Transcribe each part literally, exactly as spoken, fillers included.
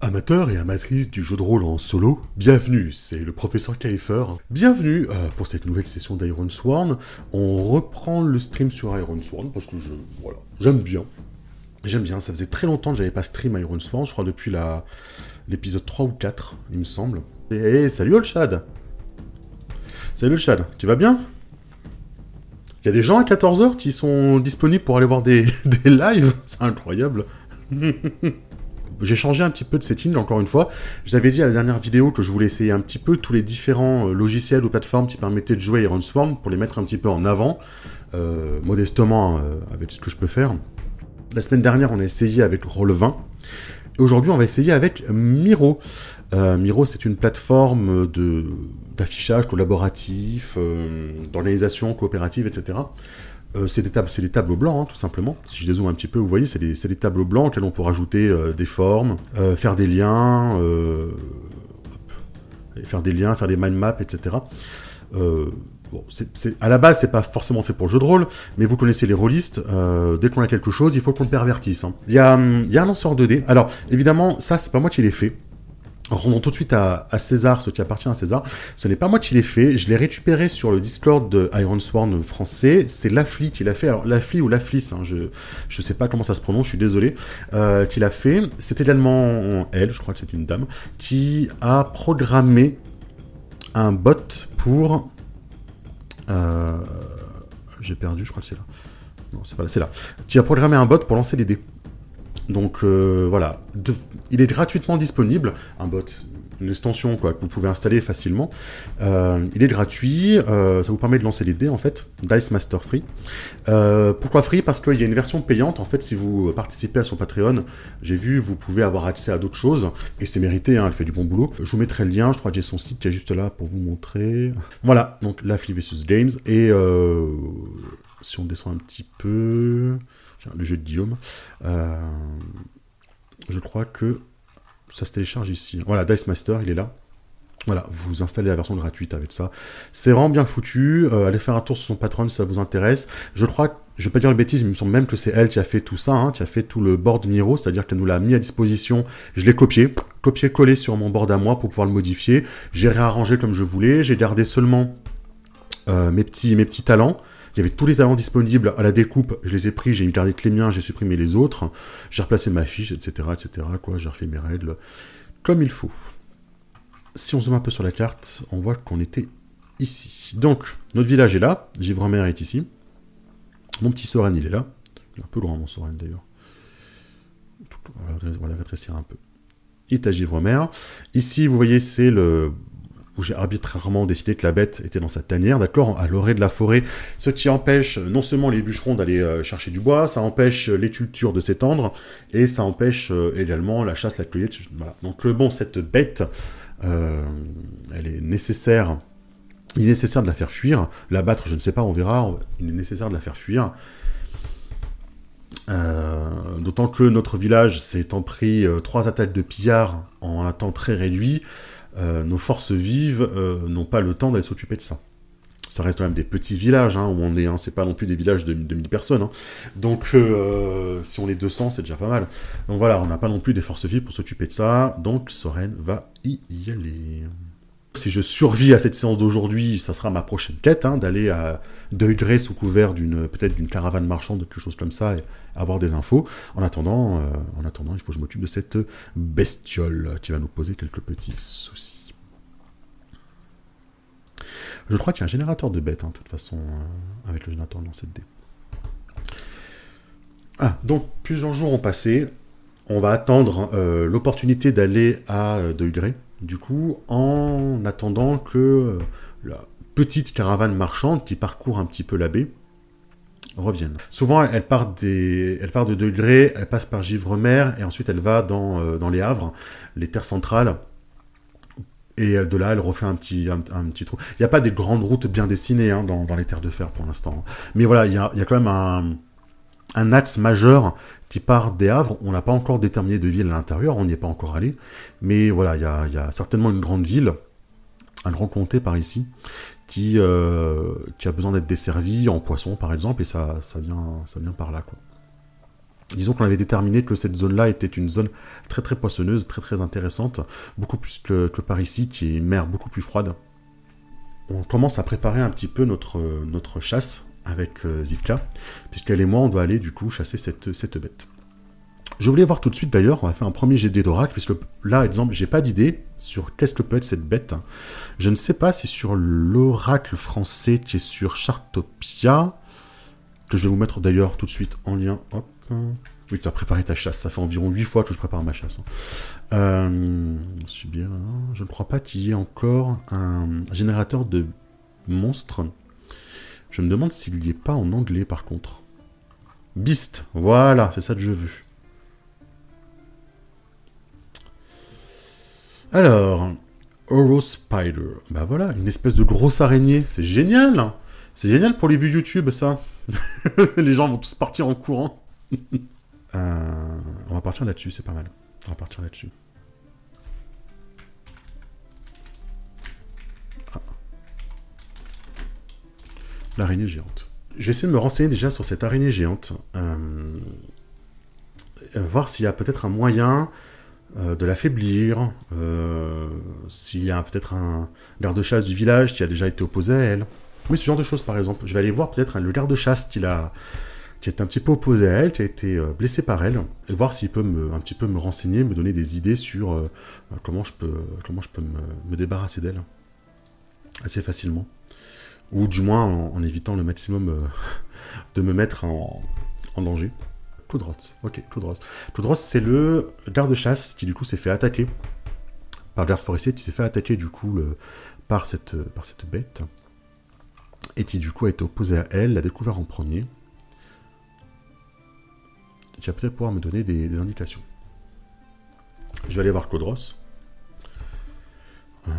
Amateurs et amatrices du jeu de rôle en solo, bienvenue, c'est le professeur Kiefer. Bienvenue euh, pour cette nouvelle session d'Ironsworn. On reprend le stream sur Ironsworn parce que je, voilà, j'aime bien. J'aime bien, ça faisait très longtemps que j'avais pas stream Ironsworn, je crois depuis la l'épisode trois ou quatre, il me semble. Et salut Olchad. Salut Olchad, tu vas bien? Il y a des gens à quatorze heures qui sont disponibles pour aller voir des, des lives, c'est incroyable. J'ai changé un petit peu de setting, encore une fois. Je vous avais dit à la dernière vidéo que je voulais essayer un petit peu tous les différents logiciels ou plateformes qui permettaient de jouer Ironsworn pour les mettre un petit peu en avant, euh, modestement euh, avec ce que je peux faire. La semaine dernière, on a essayé avec Roll vingt. Aujourd'hui, on va essayer avec Miro. Euh, Miro, c'est une plateforme d'affichage collaboratif, euh, d'organisation coopérative, et cetera. Euh, c'est des, tab des tableaux blancs, hein, tout simplement. Si je dézoome un petit peu, vous voyez, c'est des, des tableaux blancs auxquels on peut rajouter euh, des formes, euh, faire des liens, euh, hop, faire des liens, faire des mind maps, et cetera. Euh, bon, c'est, c'est, à la base, c'est pas forcément fait pour le jeu de rôle, mais vous connaissez les rôlistes. Euh, dès qu'on a quelque chose, il faut qu'on le pervertisse. Hein. Il y a, hum, il y a un lanceur de dés. Alors, évidemment, ça, c'est pas moi qui l'ai fait. Rendons tout de suite à, à César, ce qui appartient à César. Ce n'est pas moi qui l'ai fait, je l'ai récupéré sur le Discord de Ironsworn français, c'est Lafli qui l'a fait, alors Lafli ou Laflis, hein, je ne sais pas comment ça se prononce, je suis désolé, euh, qui l'a fait. C'est également elle, je crois que c'est une dame, qui a programmé un bot pour... Euh, j'ai perdu, je crois que c'est là. Non, c'est pas là, c'est là. Qui a programmé un bot pour lancer les dés. Donc euh, voilà, de, il est gratuitement disponible, un bot, une extension quoi, que vous pouvez installer facilement. Euh, il est gratuit, euh, ça vous permet de lancer les dés en fait, Dice Master Free. Euh, pourquoi Free? Parce qu'il y a une version payante, en fait si vous participez à son Patreon, j'ai vu, vous pouvez avoir accès à d'autres choses, et c'est mérité, hein, elle fait du bon boulot. Je vous mettrai le lien, je crois que j'ai son site qui est juste là pour vous montrer. Voilà, donc Lafli Vicious Games, et euh, si on descend un petit peu... le jeu de Guillaume, euh, je crois que ça se télécharge ici. Voilà, Dice Master, il est là. Voilà, vous installez la version gratuite avec ça. C'est vraiment bien foutu. Euh, allez faire un tour sur son Patreon si ça vous intéresse. Je crois que, je ne vais pas dire de bêtises, il me semble même que c'est elle qui a fait tout ça, hein, qui a fait tout le board Miro, c'est-à-dire qu'elle nous l'a mis à disposition. Je l'ai copié, copié-collé sur mon board à moi pour pouvoir le modifier. J'ai réarrangé comme je voulais. J'ai gardé seulement euh, mes, petits, mes petits talents. Il y avait tous les talents disponibles à la découpe, je les ai pris, j'ai gardé que les miens, j'ai supprimé les autres, j'ai replacé ma fiche, et cetera, et cetera, quoi, j'ai refait mes règles, comme il faut. Si on zoome un peu sur la carte, on voit qu'on était ici. Donc, notre village est là, Givremer est ici, mon petit Soren, il est là, il est un peu loin mon Soren d'ailleurs, on va le rétrécir un peu. Il est à Givremer, ici vous voyez c'est le... où j'ai arbitrairement décidé que la bête était dans sa tanière, d'accord, à l'orée de la forêt, ce qui empêche non seulement les bûcherons d'aller euh, chercher du bois, ça empêche les cultures de s'étendre, et ça empêche euh, également la chasse, la cueillette, voilà. Donc bon, cette bête, euh, elle est nécessaire, il est nécessaire de la faire fuir, l'abattre, je ne sais pas, on verra, il est nécessaire de la faire fuir, Euh, d'autant que notre village s'est pris euh, trois attaques de pillards en un temps très réduit, euh, nos forces vives euh, n'ont pas le temps d'aller s'occuper de ça. Ça reste quand même des petits villages, hein, où on est, hein, c'est pas non plus des villages de, de mille personnes, hein. Donc euh, si on est deux cents, c'est déjà pas mal. Donc voilà, on n'a pas non plus des forces vives pour s'occuper de ça, donc Soren va y aller. Si je survis à cette séance d'aujourd'hui, ça sera ma prochaine quête, hein, d'aller à Deuil-Gré sous couvert d'une peut-être d'une caravane marchande, quelque chose comme ça, et avoir des infos. En attendant, euh, en attendant, il faut que je m'occupe de cette bestiole qui va nous poser quelques petits soucis. Je crois qu'il y a un générateur de bêtes, hein, de toute façon, euh, avec le générateur de lancer de dés. Ah, donc plusieurs jours ont passé. On va attendre euh, l'opportunité d'aller à Deuil-Gré. Du coup, en attendant que la petite caravane marchande qui parcourt un petit peu la baie revienne. Souvent, elle part, des... elle part de Deuil-Gré, elle passe par Givremer, et ensuite elle va dans, euh, dans les Havres, les terres centrales, et de là, elle refait un petit, un, un petit trou. Il n'y a pas des grandes routes bien dessinées, hein, dans, dans les terres de fer pour l'instant. Mais voilà, il y a, y a quand même un... un axe majeur qui part des Havres. On n'a pas encore déterminé de ville à l'intérieur, on n'y est pas encore allé, mais voilà, il y, y a certainement une grande ville, un grand comté par ici, qui, euh, qui a besoin d'être desservie en poisson par exemple, et ça, ça, vient, ça vient par là, quoi. Disons qu'on avait déterminé que cette zone-là était une zone très très poissonneuse, très très intéressante, beaucoup plus que, que par ici, qui est une mer beaucoup plus froide. On commence à préparer un petit peu notre, notre chasse avec euh, Zivka, puisqu'elle et moi, on doit aller du coup chasser cette, cette bête. Je voulais voir tout de suite d'ailleurs, on va faire un premier jet d'oracle, puisque là, exemple, j'ai pas d'idée sur qu'est-ce que peut être cette bête. Je ne sais pas si sur l'oracle français qui est sur Chartopia, que je vais vous mettre d'ailleurs tout de suite en lien, hop. Oui, tu as préparé ta chasse, ça fait environ huit fois que je prépare ma chasse. Euh, subir, je ne crois pas qu'il y ait encore un générateur de monstres. Je me demande s'il n'y est pas en anglais par contre. Beast, voilà, c'est ça que je veux. Alors, Horror Spider, bah voilà, une espèce de grosse araignée, c'est génial. C'est génial pour les vues YouTube ça. Les gens vont tous partir en courant. euh, on va partir là-dessus, c'est pas mal. On va partir là-dessus. Ah. L'araignée géante. Je vais essayer de me renseigner déjà sur cette araignée géante. Euh, voir s'il y a peut-être un moyen euh, de l'affaiblir. Euh, s'il y a peut-être un garde-chasse du village qui a déjà été opposé à elle. Oui, ce genre de choses par exemple. Je vais aller voir peut-être hein, le garde-chasse qui l'a... qui est un petit peu opposé à elle, qui a été blessé par elle, et voir s'il peut me, un petit peu me renseigner, me donner des idées sur euh, comment je peux, comment je peux me, me débarrasser d'elle, assez facilement. Ou du moins en, en évitant le maximum euh, de me mettre en, en danger. Clodros, ok, Clodros. Clodros, c'est le garde-chasse qui du coup s'est fait attaquer, par le garde forestier qui s'est fait attaquer du coup le, par, cette, par cette bête, et qui du coup a été opposé à elle, l'a découvert en premier. Tu vas peut-être pouvoir me donner des, des indications. Je vais aller voir Kodros. Euh,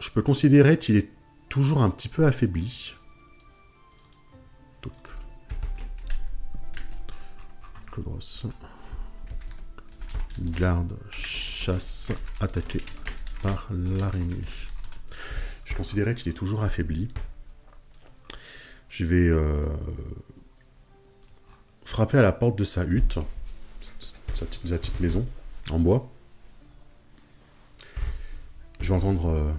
je peux considérer qu'il est toujours un petit peu affaibli. Donc. Kodros. Garde, chasse, attaqué par l'araignée. Je considérais qu'il est toujours affaibli. Je vais... Euh, frapper à la porte de sa hutte, sa petite, sa petite maison, en bois. Je vais entendre euh,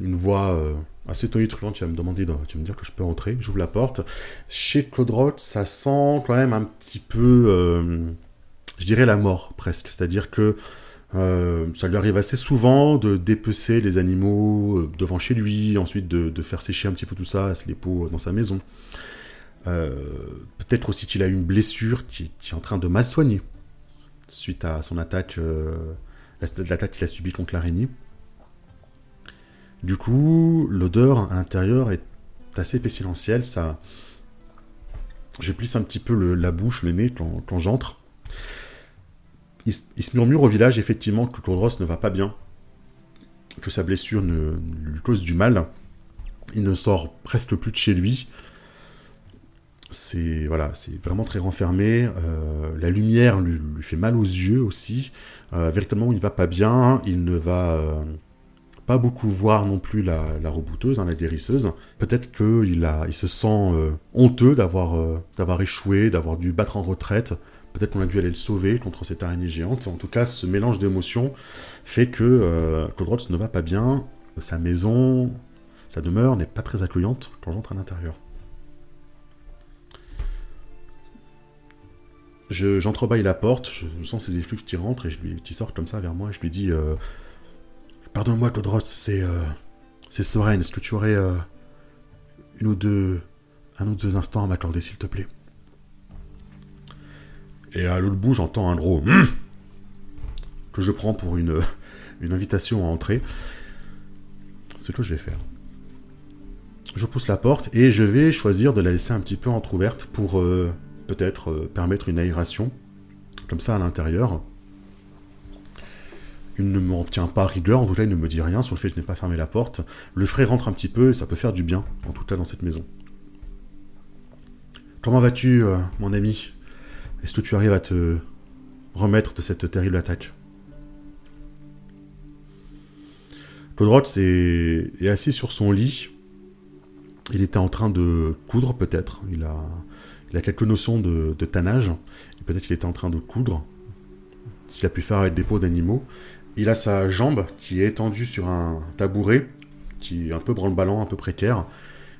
une voix euh, assez tonitruante, tu vas me demander, de, tu vas me dire que je peux entrer, j'ouvre la porte. Chez Kodros, ça sent quand même un petit peu, euh, je dirais la mort presque, c'est-à-dire que euh, ça lui arrive assez souvent de dépecer les animaux devant chez lui, ensuite de, de faire sécher un petit peu tout ça, les peaux dans sa maison. Euh, peut-être aussi qu'il a une blessure qui, qui est en train de mal soigner suite à son attaque, euh, l'attaque qu'il a subie contre l'araignée. Du coup, l'odeur à l'intérieur est assez pestilentielle. Ça, je plisse un petit peu le, la bouche, le nez quand, quand j'entre. Il, il se murmure au village effectivement que Clodros ne va pas bien, que sa blessure ne, ne lui cause du mal. Il ne sort presque plus de chez lui. C'est voilà, c'est vraiment très renfermé. Euh, la lumière lui, lui fait mal aux yeux aussi. Euh, véritablement, il ne va pas bien. Il ne va euh, pas beaucoup voir non plus la, la rebouteuse, hein, la guérisseuse. Peut-être qu'il a, il se sent euh, honteux d'avoir euh, d'avoir échoué, d'avoir dû battre en retraite. Peut-être qu'on a dû aller le sauver contre cette araignée géante. En tout cas, ce mélange d'émotions fait que euh, Kodros ne va pas bien. Sa maison, sa demeure n'est pas très accueillante quand j'entre à l'intérieur. J'entrebâille je, la porte, je sens ses effluves qui rentrent et je lui, qui sortent comme ça vers moi. Et je lui dis euh, pardonne-moi, Kodros, c'est euh, c'est Soren. Est-ce que tu aurais euh, une ou deux, un ou deux instants à m'accorder, s'il te plaît? Et à l'autre bout, j'entends un gros mmh que je prends pour une, une invitation à entrer. C'est ce que je vais faire. Je pousse la porte et je vais choisir de la laisser un petit peu entrouverte pour. Euh, peut-être euh, permettre une aération, comme ça à l'intérieur. Il ne m'en tient pas rigueur, en tout cas il ne me dit rien sur le fait que je n'ai pas fermé la porte. Le frais rentre un petit peu et ça peut faire du bien, en tout cas dans cette maison. Comment vas-tu, euh, mon ami? Est-ce que tu arrives à te remettre de cette terrible attaque? Clodros est... est assis sur son lit. Il était en train de coudre peut-être, il a... Il a quelques notions de, de tannage. Peut-être qu'il était en train de coudre. S'il a pu faire avec des peaux d'animaux. Il a sa jambe qui est étendue sur un tabouret, qui est un peu branle-ballant, un peu précaire.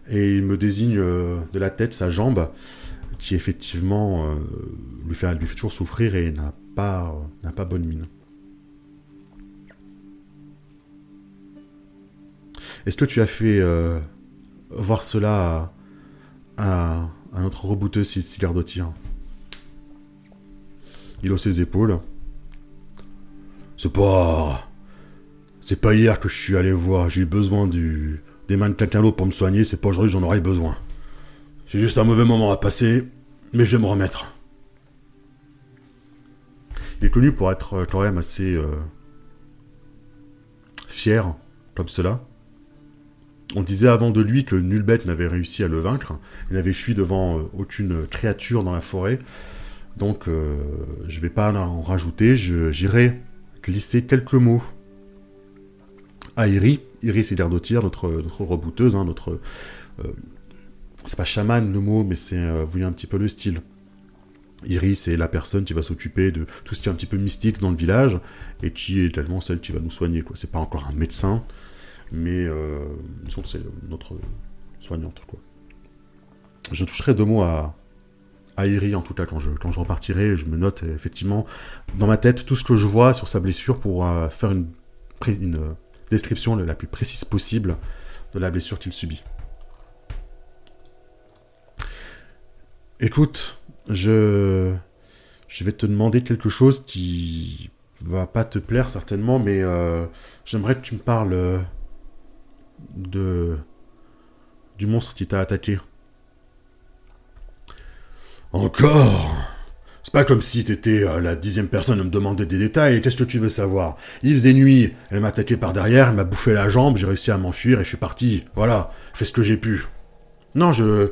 Et il me désigne euh, de la tête sa jambe, qui effectivement euh, lui, fait, lui fait toujours souffrir et n'a pas, euh, n'a pas bonne mine. Est-ce que tu as fait euh, voir cela à, à, à notre rebouteux Silardotir si Il hausse ses épaules. C'est pas... C'est pas hier que je suis allé voir. J'ai eu besoin du... des mains de quelqu'un d'autre pour me soigner. C'est pas aujourd'hui que j'en aurais besoin. J'ai juste un mauvais moment à passer, mais je vais me remettre. Il est connu pour être quand même assez... Euh... fier, comme cela. On disait avant de lui que nulle bête n'avait réussi à le vaincre. Il n'avait fui devant aucune créature dans la forêt. Donc, euh, je ne vais pas en rajouter. J'irai glisser quelques mots à Iris. Iris Silardotir, notre, notre rebouteuse. Hein, notre, euh, c'est pas chaman le mot, mais c'est, euh, vous voyez un petit peu le style. Iris, c'est la personne qui va s'occuper de tout ce qui est un petit peu mystique dans le village et qui est également celle qui va nous soigner. Ce n'est pas encore un médecin, mais euh, c'est notre soignante. Quoi. Je toucherai deux mots à... à Iris, en tout cas, quand je, quand je repartirai, je me note effectivement dans ma tête tout ce que je vois sur sa blessure pour euh, faire une, une description la plus précise possible de la blessure qu'il subit. Écoute, je, je vais te demander quelque chose qui va pas te plaire certainement, mais euh, j'aimerais que tu me parles euh, de, du monstre qui t'a attaqué. Encore? C'est pas comme si t'étais euh, la dixième personne à me demander des détails, qu'est-ce que tu veux savoir? Il faisait nuit, elle m'a attaqué par derrière, elle m'a bouffé la jambe, j'ai réussi à m'enfuir et je suis parti. Voilà, fais ce que j'ai pu. Non, je...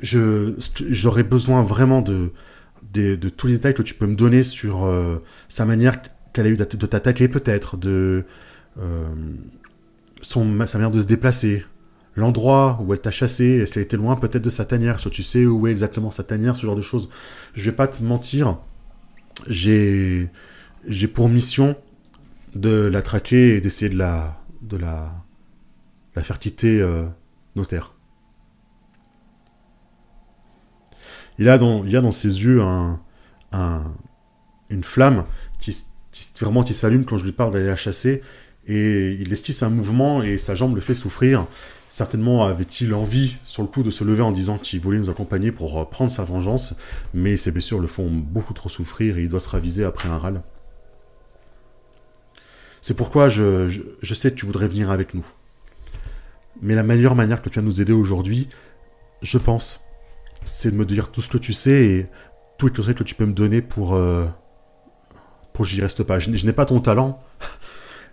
je j'aurais besoin vraiment de, de... de tous les détails que tu peux me donner sur euh, sa manière qu'elle a eu de t'attaquer peut-être, de... Euh, son, sa manière de se déplacer. L'endroit où elle t'a chassé, est-ce qu'elle était loin peut-être de sa tanière? Soit tu sais où est exactement sa tanière, ce genre de choses. Je vais pas te mentir, j'ai j'ai pour mission de la traquer et d'essayer de la de la la faire quitter euh, nos terres. Il y a dans il y a dans ses yeux un, un une flamme qui, qui vraiment qui s'allume quand je lui parle d'aller la chasser et il esquisse un mouvement et sa jambe le fait souffrir. Certainement avait-il envie, sur le coup, de se lever en disant qu'il voulait nous accompagner pour prendre sa vengeance, mais ses blessures le font beaucoup trop souffrir et il doit se raviser après un râle. C'est pourquoi je, je, je sais que tu voudrais venir avec nous. Mais la meilleure manière que tu vas nous aider aujourd'hui, je pense, c'est de me dire tout ce que tu sais et tout le conseil que tu peux me donner pour... Euh, pour que j'y reste pas. Je, je n'ai pas ton talent,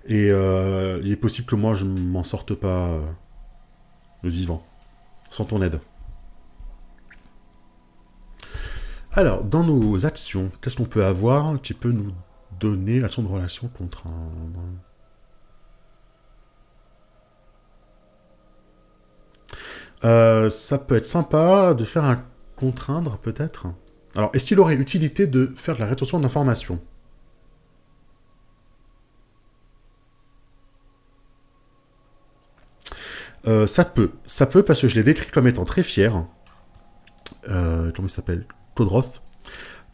et euh, il est possible que moi je m'en sorte pas... Euh, le vivant, sans ton aide. Alors, dans nos actions, qu'est-ce qu'on peut avoir qui peut nous donner action de relation contre un... Euh, ça peut être sympa de faire un contraindre, peut-être. Alors, est-ce qu'il aurait utilité de faire de la rétention d'informations ? Euh, ça peut, ça peut parce que je l'ai décrit comme étant très fier. Euh, comment il s'appelle? Kodros.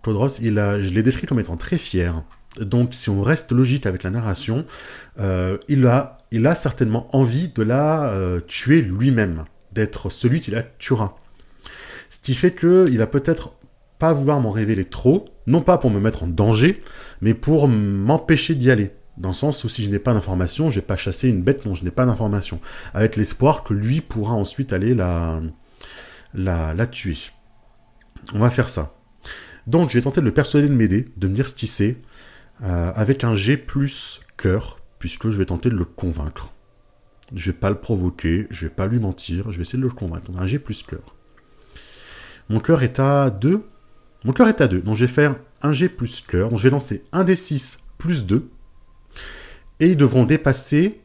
Kodros, il a, je l'ai décrit comme étant très fier. Donc, si on reste logique avec la narration, euh, il a, il a certainement envie de la euh, tuer lui-même, d'être celui qui la tuera. Ce qui fait que il va peut-être pas vouloir m'en révéler trop, non pas pour me mettre en danger, mais pour m'empêcher d'y aller. Dans le sens où si je n'ai pas d'information, je vais pas chasser une bête dont je n'ai pas d'information. Avec l'espoir que lui pourra ensuite aller la, la, la tuer. On va faire ça. Donc je vais tenter de le persuader de m'aider, de me dire ce qu'il sait, euh, avec un G plus cœur, puisque je vais tenter de le convaincre. Je vais pas le provoquer, je vais pas lui mentir, je vais essayer de le convaincre. On a un G plus cœur. Mon cœur est à deux. Mon cœur est à deux. Donc je vais faire un G plus cœur. Donc je vais lancer un D six plus deux. Et ils devront dépasser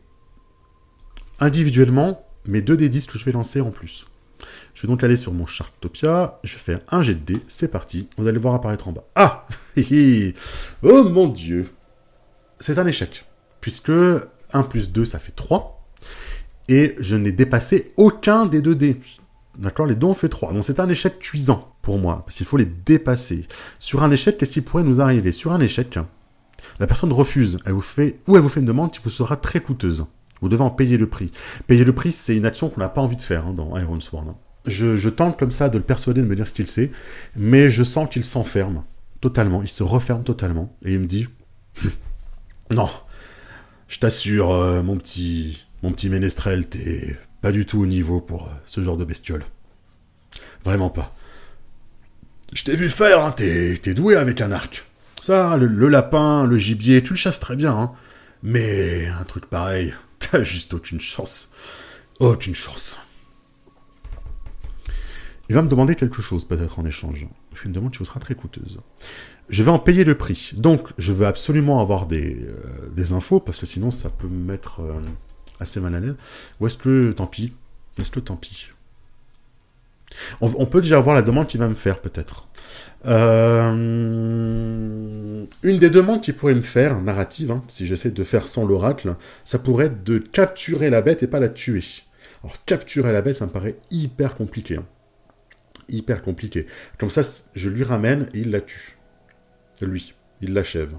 individuellement mes deux D dix que je vais lancer en plus. Je vais donc aller sur mon Chartopia, je vais faire un jet de dés, c'est parti, vous allez voir apparaître en bas. Ah oh mon dieu. C'est un échec, puisque un plus deux, ça fait trois, et je n'ai dépassé aucun des deux dés. D'accord, les deux ont fait trois. Donc c'est un échec cuisant pour moi, parce qu'il faut les dépasser. Sur un échec, qu'est-ce qui pourrait nous arriver? Sur un échec, la personne refuse, elle vous fait, ou elle vous fait une demande qui vous sera très coûteuse. Vous devez en payer le prix. Payer le prix, c'est une action qu'on n'a pas envie de faire hein, dans Ironsworn. Hein. Je, je tente comme ça de le persuader de me dire ce qu'il sait, mais je sens qu'il s'enferme totalement, il se referme totalement, et il me dit « Non, je t'assure, euh, mon petit, mon petit ménestrel, t'es pas du tout au niveau pour euh, ce genre de bestiole. Vraiment pas. Je t'ai vu faire, hein, t'es t'es doué avec un arc. Ça, le, le lapin, le gibier, tu le chasses très bien, hein. Mais un truc pareil, t'as juste aucune chance. Aucune chance. » Il va me demander quelque chose, peut-être, en échange. Je fais une demande qui vous sera très coûteuse. Je vais en payer le prix. Donc, je veux absolument avoir des, euh, des infos, parce que sinon, ça peut me mettre euh, assez mal à l'aise. Ou est-ce que, tant pis, est-ce que tant pis. On, on peut déjà avoir la demande qu'il va me faire, peut-être. Euh, une des demandes qu'il pourrait me faire, narrative, hein, si j'essaie de faire sans l'oracle, ça pourrait être de capturer la bête et pas la tuer. Alors, capturer la bête, ça me paraît hyper compliqué, hein. Hyper compliqué. Comme ça, je lui ramène et il la tue. Lui, il l'achève.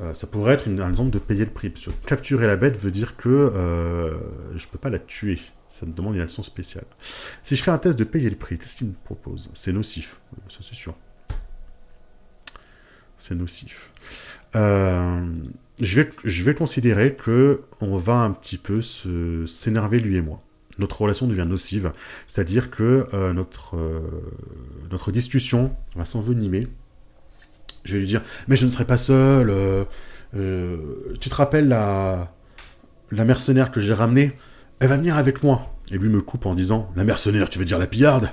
Euh, ça pourrait être une, un exemple de payer le prix. Parce que capturer la bête veut dire que euh, je peux pas la tuer. Ça me demande une action spéciale. Si je fais un test de payer le prix, qu'est-ce qu'il me propose? C'est nocif. Ça, c'est sûr. C'est nocif. Euh, je, vais, je vais considérer que on va un petit peu s'énerver, lui et moi. Notre relation devient nocive, c'est-à-dire que euh, notre, euh, notre discussion va s'envenimer. Je vais lui dire « Mais je ne serai pas seul, euh, euh, tu te rappelles la, la mercenaire que j'ai ramenée? Elle va venir avec moi. » Et lui me coupe en disant « La mercenaire, tu veux dire la pillarde?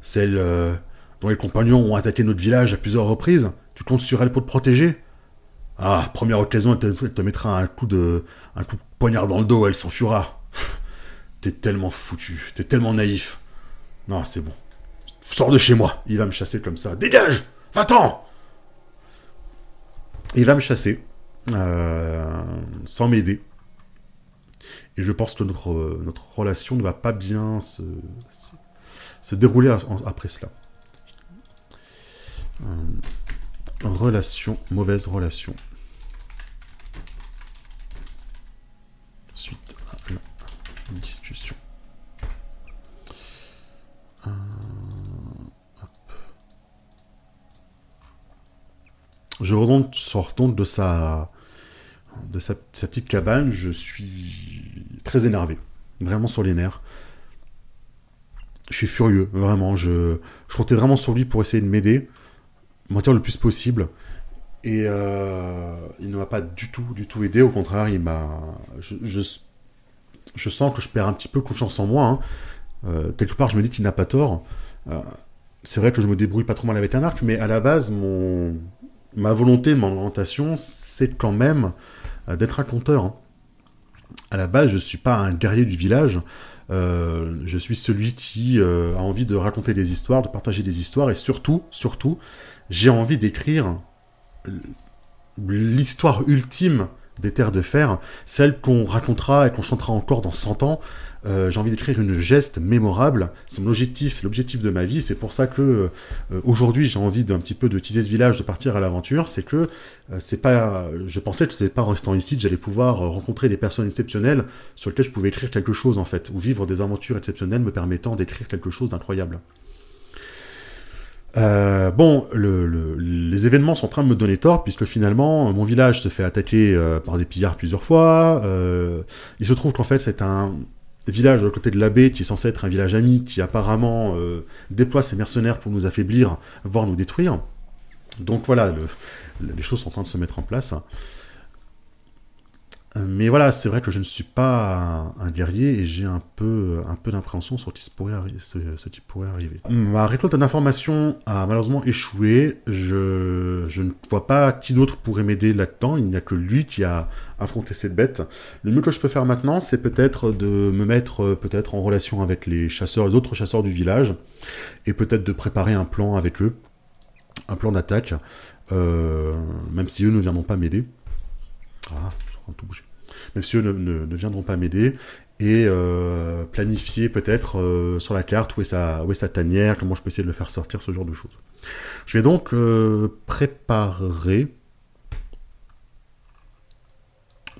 Celle euh, dont les compagnons ont attaqué notre village à plusieurs reprises? Tu comptes sur elle pour te protéger? Ah, première occasion, elle te, elle te mettra un coup, de, un coup de poignard dans le dos, elle s'enfuira. » T'es tellement foutu, t'es tellement naïf. Non, c'est bon. Sors de chez moi. Il va me chasser comme ça. Dégage! Va-t'en! Il va me chasser. Euh, sans m'aider. Et je pense que notre, notre relation ne va pas bien se, se, se dérouler a, en, après cela. Euh, relation, mauvaise relation. Suite à la discussion. Euh, je remonte, sors donc de sa, de sa, sa petite cabane. Je suis très énervé, vraiment sur les nerfs. Je suis furieux, vraiment. Je, je comptais vraiment sur lui pour essayer de m'aider, mentir le plus possible. Et euh, il ne m'a pas du tout, du tout aidé. Au contraire, il m'a. Je, je Je sens que je perds un petit peu confiance en moi. Hein. Euh, quelque part, je me dis qu'il n'a pas tort. Euh, c'est vrai que je me débrouille pas trop mal avec un arc, mais à la base, mon... ma volonté, mon orientation, c'est quand même euh, d'être un conteur. Hein. À la base, je suis pas un guerrier du village. Euh, je suis celui qui euh, a envie de raconter des histoires, de partager des histoires, et surtout, surtout, j'ai envie d'écrire l'histoire ultime des Terres de Fer, celle qu'on racontera et qu'on chantera encore dans cent ans. Euh, j'ai envie d'écrire une geste mémorable. C'est mon objectif, l'objectif de ma vie. C'est pour ça que euh, aujourd'hui j'ai envie d'un petit peu de teaser ce village, de partir à l'aventure. C'est que euh, c'est pas. Je pensais que c'est pas en restant ici que j'allais pouvoir rencontrer des personnes exceptionnelles sur lesquelles je pouvais écrire quelque chose en fait, ou vivre des aventures exceptionnelles me permettant d'écrire quelque chose d'incroyable. Euh, bon, le, le, les événements sont en train de me donner tort, puisque finalement, mon village se fait attaquer euh, par des pillards plusieurs fois. Euh, il se trouve qu'en fait, c'est un village de côté de la baie qui est censé être un village ami, qui apparemment euh, déploie ses mercenaires pour nous affaiblir, voire nous détruire. Donc voilà, le, le, les choses sont en train de se mettre en place. Mais voilà, c'est vrai que je ne suis pas un guerrier et j'ai un peu, un peu d'impréhension sur ce qui pourrait, ce, ce qui pourrait arriver. Ma récolte d'informations a malheureusement échoué. Je, je ne vois pas qui d'autre pourrait m'aider là-dedans. Il n'y a que lui qui a affronté cette bête. Le mieux que je peux faire maintenant, c'est peut-être de me mettre peut-être en relation avec les chasseurs, les autres chasseurs du village, et peut-être de préparer un plan avec eux, un plan d'attaque, euh, même si eux ne viendront pas m'aider. Ah, je suis en train de tout bouger. Messieurs ne, ne, ne viendront pas m'aider, et euh, planifier peut-être euh, sur la carte où est, sa, où est sa tanière, comment je peux essayer de le faire sortir, ce genre de choses. Je vais donc euh, préparer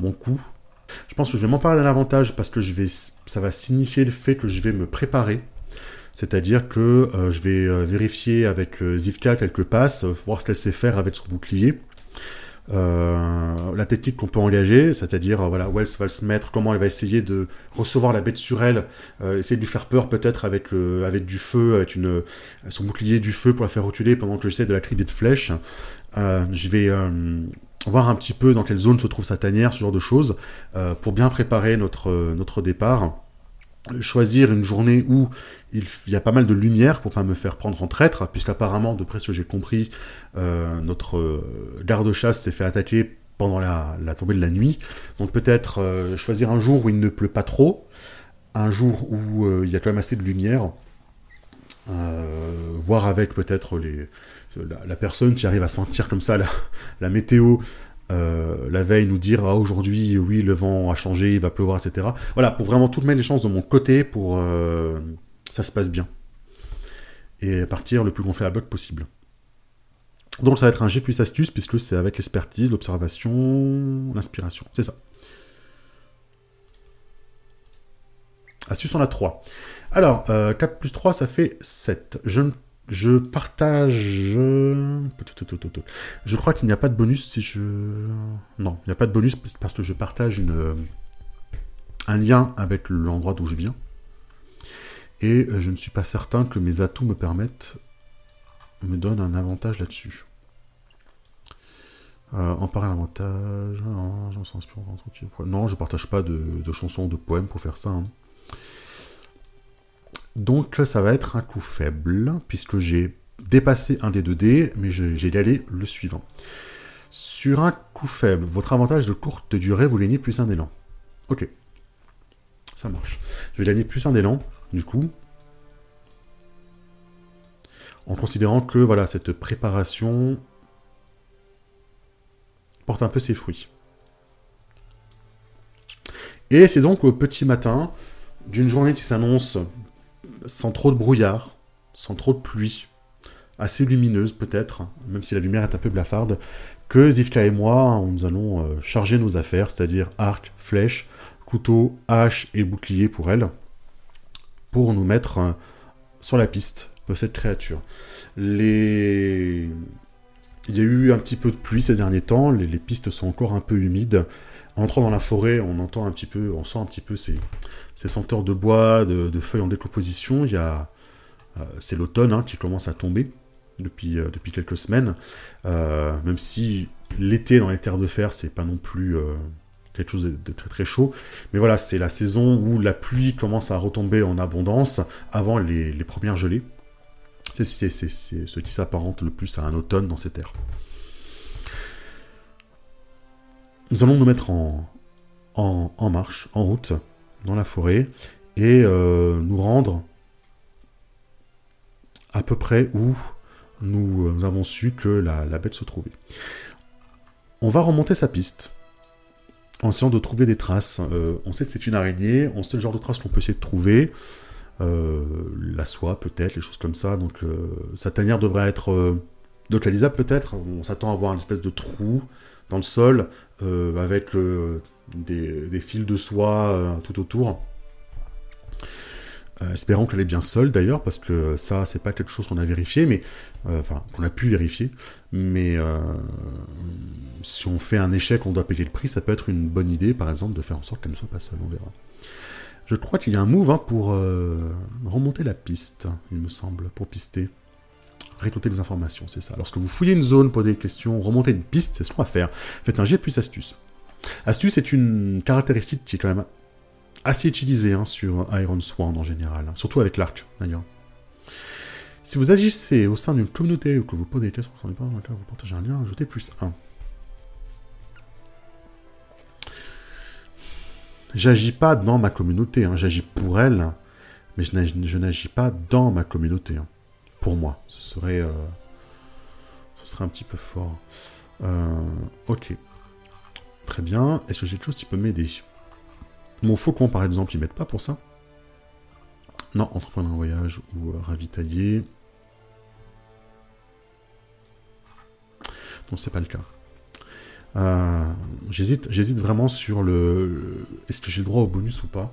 mon coup. Je pense que je vais m'en parler à l'avantage parce que je vais, ça va signifier le fait que je vais me préparer. C'est-à-dire que euh, je vais euh, vérifier avec euh, Zivka quelques passes, euh, voir ce qu'elle sait faire avec son bouclier. Euh, la technique qu'on peut engager, c'est-à-dire euh, voilà, où elle va se mettre, comment elle va essayer de recevoir la bête sur elle, euh, essayer de lui faire peur peut-être avec, euh, avec du feu, avec une, son bouclier du feu pour la faire reculer pendant que j'essaie de la criber de flèches. Euh, je vais euh, voir un petit peu dans quelle zone se trouve sa tanière, ce genre de choses, euh, pour bien préparer notre, euh, notre départ. Choisir une journée où il y a pas mal de lumière pour pas me faire prendre en traître, puisqu'apparemment, de près ce que j'ai compris, euh, notre euh, garde-chasse s'est fait attaquer pendant la, la tombée de la nuit. Donc peut-être euh, choisir un jour où il ne pleut pas trop, un jour où euh, il y a quand même assez de lumière, euh, voir avec peut-être les la, la personne qui arrive à sentir comme ça la, la météo, Euh, la veille, nous dire ah, aujourd'hui oui le vent a changé, il va pleuvoir, etc. Voilà, pour vraiment toutes mettre les chances de mon côté pour euh, ça se passe bien et partir le plus gonflé à bloc possible. Donc ça va être un jet plus astuce puisque c'est avec l'expertise, l'observation, l'inspiration, c'est ça. Astuce, on a trois. Alors euh, quatre plus trois ça fait sept. Je ne Je partage... Je crois qu'il n'y a pas de bonus si je... Non, il n'y a pas de bonus parce que je partage une... un lien avec l'endroit d'où je viens. Et je ne suis pas certain que mes atouts me permettent... me donnent un avantage là-dessus. Euh, en parlant d'avantage... Non, je ne partage pas de, de chansons ou de poèmes pour faire ça. Hein. Donc ça va être un coup faible, puisque j'ai dépassé un des deux dés, mais j'ai galé le suivant. Sur un coup faible, votre avantage de courte durée, vous gagnez plus un d'élan. Ok, ça marche. Je vais gagner plus un d'élan, du coup, en considérant que voilà, cette préparation porte un peu ses fruits. Et c'est donc au petit matin d'une journée qui s'annonce... sans trop de brouillard, sans trop de pluie, assez lumineuse peut-être, même si la lumière est un peu blafarde, que Zivka et moi, nous allons charger nos affaires, c'est-à-dire arc, flèche, couteau, hache et bouclier pour elle, pour nous mettre sur la piste de cette créature. Les... Il y a eu un petit peu de pluie ces derniers temps, les, les pistes sont encore un peu humides. En entrant dans la forêt, on entend un petit peu, on sent un petit peu ces, ces senteurs de bois, de, de feuilles en décomposition. Il y a, euh, c'est l'automne hein, qui commence à tomber depuis, euh, depuis quelques semaines. Euh, même si l'été dans les terres de fer, c'est pas non plus euh, quelque chose de, de très très chaud. Mais voilà, c'est la saison où la pluie commence à retomber en abondance avant les, les premières gelées. C'est ce qui s'apparente le plus à un automne dans ces terres. Nous allons nous mettre en, en, en marche, en route, dans la forêt, et euh, nous rendre à peu près où nous, nous avons su que la, la bête se trouvait. On va remonter sa piste, en essayant de trouver des traces. Euh, on sait que c'est une araignée, on sait le genre de traces qu'on peut essayer de trouver, euh, la soie peut-être, les choses comme ça, donc euh, sa tanière devrait être euh, localisable peut-être, on s'attend à voir une espèce de trou dans le sol, euh, avec euh, des, des fils de soie euh, tout autour. Euh, espérons qu'elle est bien seule d'ailleurs, parce que ça, c'est pas quelque chose qu'on a vérifié, mais euh, enfin, qu'on a pu vérifier. Mais euh, si on fait un échec, on doit payer le prix, ça peut être une bonne idée, par exemple, de faire en sorte qu'elle ne soit pas seule, on verra. Je crois qu'il y a un move hein, pour euh, remonter la piste, il me semble, pour pister. Récolter des informations, c'est ça. Lorsque vous fouillez une zone, posez des questions, remontez une piste, c'est ce qu'on va faire. Faites un jet plus astuce. Astuce est une caractéristique qui est quand même assez utilisée hein, sur Iron Swan en général, surtout avec l'arc d'ailleurs. Si vous agissez au sein d'une communauté ou que vous posez des questions sur les pages dans lesquelles vous partagez un lien, ajoutez plus un. J'agis pas dans ma communauté, hein. J'agis pour elle, mais je n'agis pas dans ma communauté. Hein. Pour moi, ce serait, euh, ce serait un petit peu fort. Euh, ok. Très bien. Est-ce que j'ai quelque chose qui peut m'aider? Mon faucon, par exemple, ils ne m'aident pas pour ça. Non, entreprendre un voyage ou euh, ravitailler. Donc, c'est pas le cas. Euh, j'hésite, j'hésite vraiment sur le... le est-ce que j'ai le droit au bonus ou pas?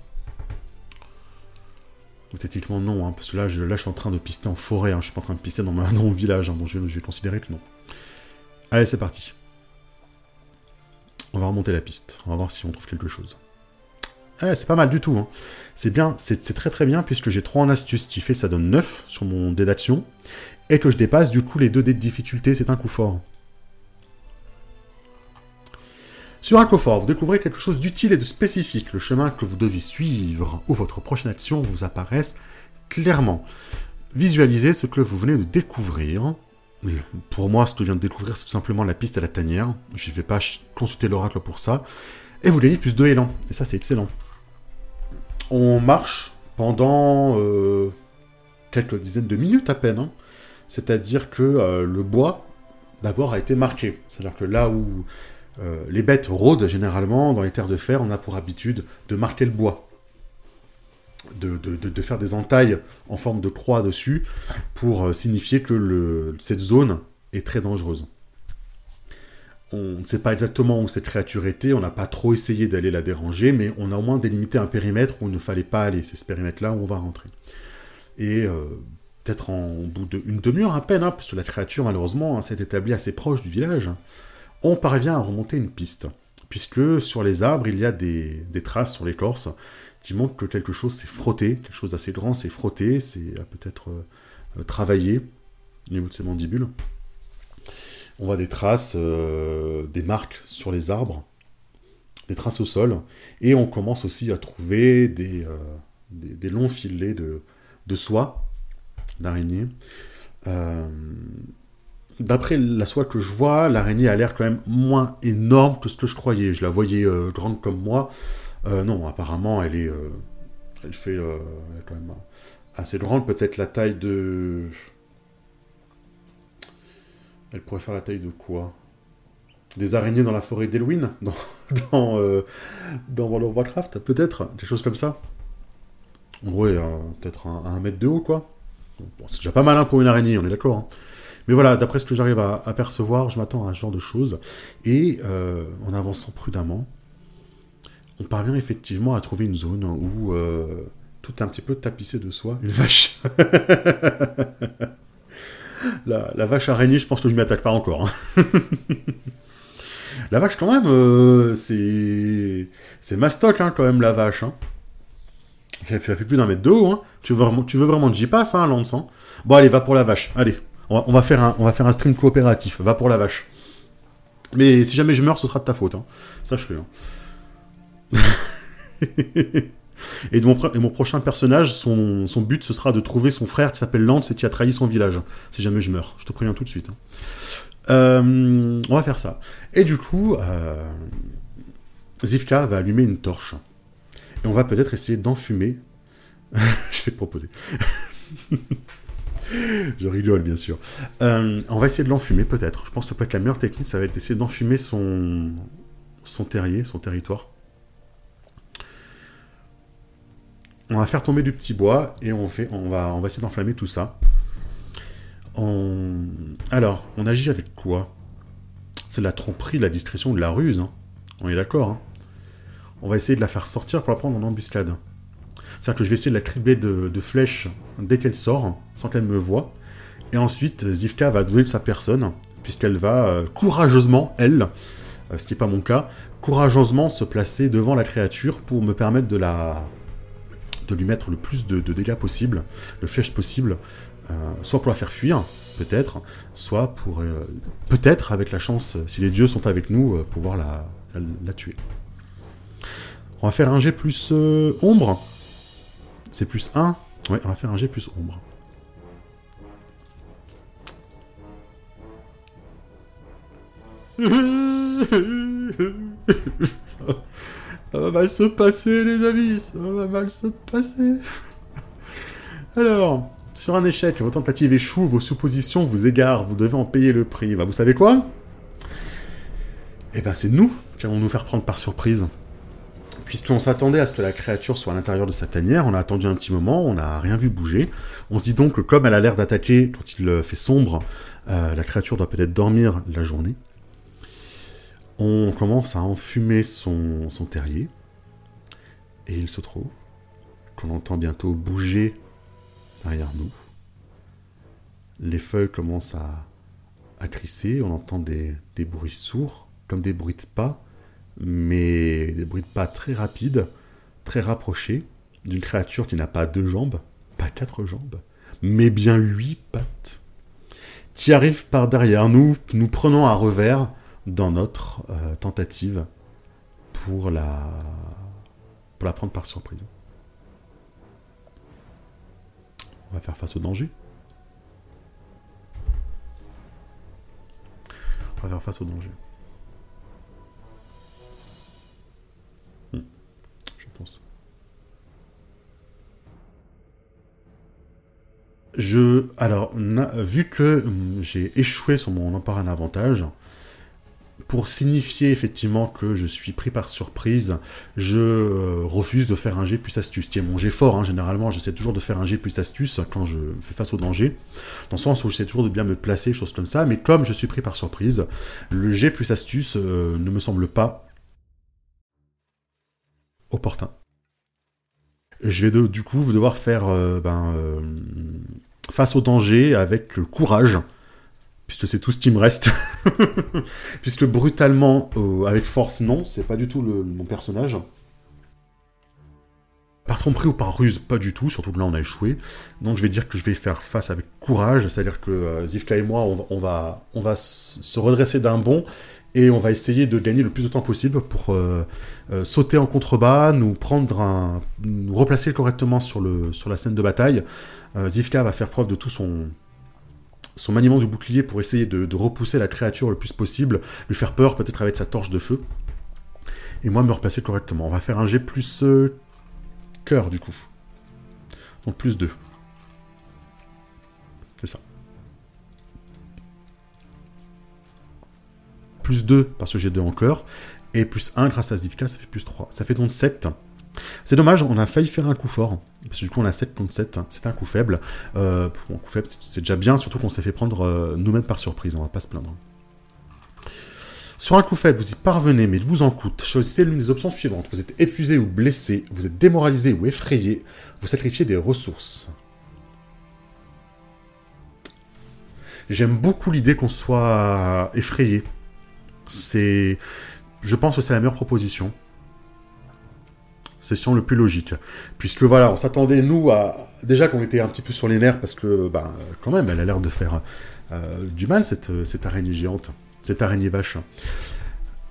Techniquement, non, hein, parce que là je, là, je suis en train de pister en forêt. Hein, je suis pas en train de pister dans, ma, dans mon village, hein, donc je, je vais considérer que non. Allez, c'est parti. On va remonter la piste. On va voir si on trouve quelque chose. Eh, c'est pas mal du tout. Hein. C'est bien, c'est très très bien, puisque j'ai trois en astuce, ce qui fait que ça donne neuf sur mon dé d'action, et que je dépasse du coup les deux dés de difficulté, c'est un coup fort. Sur un coup fort, vous découvrez quelque chose d'utile et de spécifique. Le chemin que vous devez suivre, ou votre prochaine action, vous apparaissent clairement. Visualisez ce que vous venez de découvrir. Pour moi, ce que je viens de découvrir, c'est tout simplement la piste à la tanière. Je ne vais pas consulter l'oracle pour ça. Et vous gagnez plus deux élan. Et ça, c'est excellent. On marche pendant euh, quelques dizaines de minutes à peine. Hein. C'est-à-dire que euh, le bois, d'abord, a été marqué. C'est-à-dire que là où euh, les bêtes rôdent, généralement, dans les terres de fer, on a pour habitude de marquer le bois. De, de, de, de faire des entailles en forme de croix dessus, pour euh, signifier que le, cette zone est très dangereuse. On ne sait pas exactement où cette créature était, on n'a pas trop essayé d'aller la déranger, mais on a au moins délimité un périmètre où il ne fallait pas aller. C'est ce périmètre-là où on va rentrer. Et euh, peut-être en au bout d'une de, demi-heure à peine, hein, parce que la créature, malheureusement, hein, s'est établie assez proche du village, on parvient à remonter une piste, puisque sur les arbres, il y a des, des traces sur l'écorce qui montrent que quelque chose s'est frotté, quelque chose d'assez grand s'est frotté, s'est peut-être euh, travaillé au niveau de ses mandibules. On voit des traces, euh, des marques sur les arbres, des traces au sol, et on commence aussi à trouver des, euh, des, des longs filets de, de soie, d'araignée. Euh, D'après la soie que je vois, l'araignée a l'air quand même moins énorme que ce que je croyais. Je la voyais euh, grande comme moi. Euh, non, apparemment, elle est, euh, elle fait, euh, elle est quand même assez grande, peut-être la taille de... Elle pourrait faire la taille de quoi? Des araignées dans la forêt d'Elwyn? Dans, dans, euh, dans World of Warcraft, peut-être? Des choses comme ça? En gros, euh, peut-être à un, un mètre de haut, quoi. Bon, c'est déjà pas mal hein, pour une araignée, on est d'accord. Hein. Mais voilà, d'après ce que j'arrive à apercevoir, je m'attends à ce genre de choses. Et euh, en avançant prudemment, on parvient effectivement à trouver une zone où euh, tout est un petit peu tapissé de soie. Une vache. La, la vache araignée, je pense que je m'y attaque pas encore. Hein. La vache, quand même, euh, c'est... C'est mastoc, hein, quand même, la vache. Hein. Ça fait plus d'un mètre de haut. Hein. Tu veux vraiment, tu veux vraiment que j'y passe, hein, Lance, hein. Bon, allez, va pour la vache. Allez, on va, on va faire un, on va faire un stream coopératif. Va pour la vache. Mais si jamais je meurs, ce sera de ta faute. Hein. Sache-le. Hein. Et mon, et mon prochain personnage, son, son but, ce sera de trouver son frère qui s'appelle Lance et qui a trahi son village. Si jamais je meurs, je te préviens tout de suite. Hein. Euh, on va faire ça. Et du coup, euh, Zivka va allumer une torche. Et on va peut-être essayer d'enfumer. Je vais te proposer. Je rigole, bien sûr. Euh, on va essayer de l'enfumer, peut-être. Je pense que ça peut être la meilleure technique, ça va être d'essayer d'enfumer son, son terrier, son territoire. On va faire tomber du petit bois et on, fait, on, va, on va essayer d'enflammer tout ça. On... Alors, on agit avec quoi? C'est de la tromperie, de la discrétion, de la ruse. Hein. On est d'accord. Hein. On va essayer de la faire sortir pour la prendre en embuscade. C'est-à-dire que je vais essayer de la cribler de, de flèches dès qu'elle sort, sans qu'elle me voie. Et ensuite, Zivka va douer de sa personne, puisqu'elle va euh, courageusement, elle, euh, ce qui n'est pas mon cas, courageusement se placer devant la créature pour me permettre de la... de lui mettre le plus de, de dégâts possible, de flèches possible, euh, soit pour la faire fuir, peut-être, soit pour, euh, peut-être, avec la chance, si les dieux sont avec nous, euh, pouvoir la, la tuer. On va faire un jet plus euh, ombre. C'est plus un. Ouais, on va faire un jet plus ombre. Ça va mal se passer, les amis. Ça va mal se passer. Alors, sur un échec, vos tentatives échouent, vos suppositions vous égarent, vous devez en payer le prix. Bah, vous savez quoi? Eh ben, c'est nous qui allons nous faire prendre par surprise. Puisqu'on s'attendait à ce que la créature soit à l'intérieur de sa tanière, on a attendu un petit moment, on n'a rien vu bouger. On se dit donc que comme elle a l'air d'attaquer quand il fait sombre, euh, la créature doit peut-être dormir la journée. On commence à enfumer son, son terrier. Et il se trouve qu'on entend bientôt bouger derrière nous. Les feuilles commencent à, à crisser, on entend des, des bruits sourds, comme des bruits de pas, mais des bruits de pas très rapides, très rapprochés, d'une créature qui n'a pas deux jambes, pas quatre jambes, mais bien huit pattes, qui arrive par derrière nous, nous prenant à revers dans notre euh, tentative pour la... pour la prendre par surprise. On va faire face au danger. On va faire face au danger. Je, alors, na, vu que j'ai échoué sur mon empare en avantage, pour signifier effectivement que je suis pris par surprise, je euh, refuse de faire un jet plus astuce, qui est mon jet fort. Hein, généralement, j'essaie toujours de faire un jet plus astuce quand je fais face au danger, dans le sens où j'essaie toujours de bien me placer, choses comme ça. Mais comme je suis pris par surprise, le jet plus astuce euh, ne me semble pas opportun. Je vais de, du coup vous devoir faire euh, ben, euh, face au danger avec courage, puisque c'est tout ce qui me reste. Puisque brutalement, euh, avec force, non, c'est pas du tout le, mon personnage. Par tromperie ou par ruse, pas du tout, surtout que là on a échoué. Donc je vais dire que je vais faire face avec courage, c'est-à-dire que euh, Zivka et moi, on va, on va, on va se redresser d'un bond. Et on va essayer de gagner le plus de temps possible pour euh, euh, sauter en contrebas, nous prendre un, nous replacer correctement sur, le, sur la scène de bataille. Euh, Zivka va faire preuve de tout son, son maniement du bouclier pour essayer de, de repousser la créature le plus possible, lui faire peur peut-être avec sa torche de feu. Et moi me replacer correctement. On va faire un jet plus euh, cœur du coup. Donc plus deux. C'est ça. Plus deux parce que j'ai deux en cœur, et plus un grâce à Zivka, ça fait plus trois. Ça fait donc sept. C'est dommage, on a failli faire un coup fort, parce que du coup on a sept contre sept, c'est un coup faible. Euh, un coup faible, c'est déjà bien, surtout qu'on s'est fait prendre euh, nous-mêmes par surprise, on va pas se plaindre. Sur un coup faible, vous y parvenez, mais il vous en coûte. Choisissez l'une des options suivantes. Vous êtes épuisé ou blessé, vous êtes démoralisé ou effrayé, vous sacrifiez des ressources. J'aime beaucoup l'idée qu'on soit effrayé. C'est, je pense que c'est la meilleure proposition. C'est sûrement le plus logique. Puisque voilà, on s'attendait, nous, à... Déjà qu'on était un petit peu sur les nerfs, parce que, bah, quand même, elle a l'air de faire euh, du mal, cette, cette araignée géante. Cette araignée vache.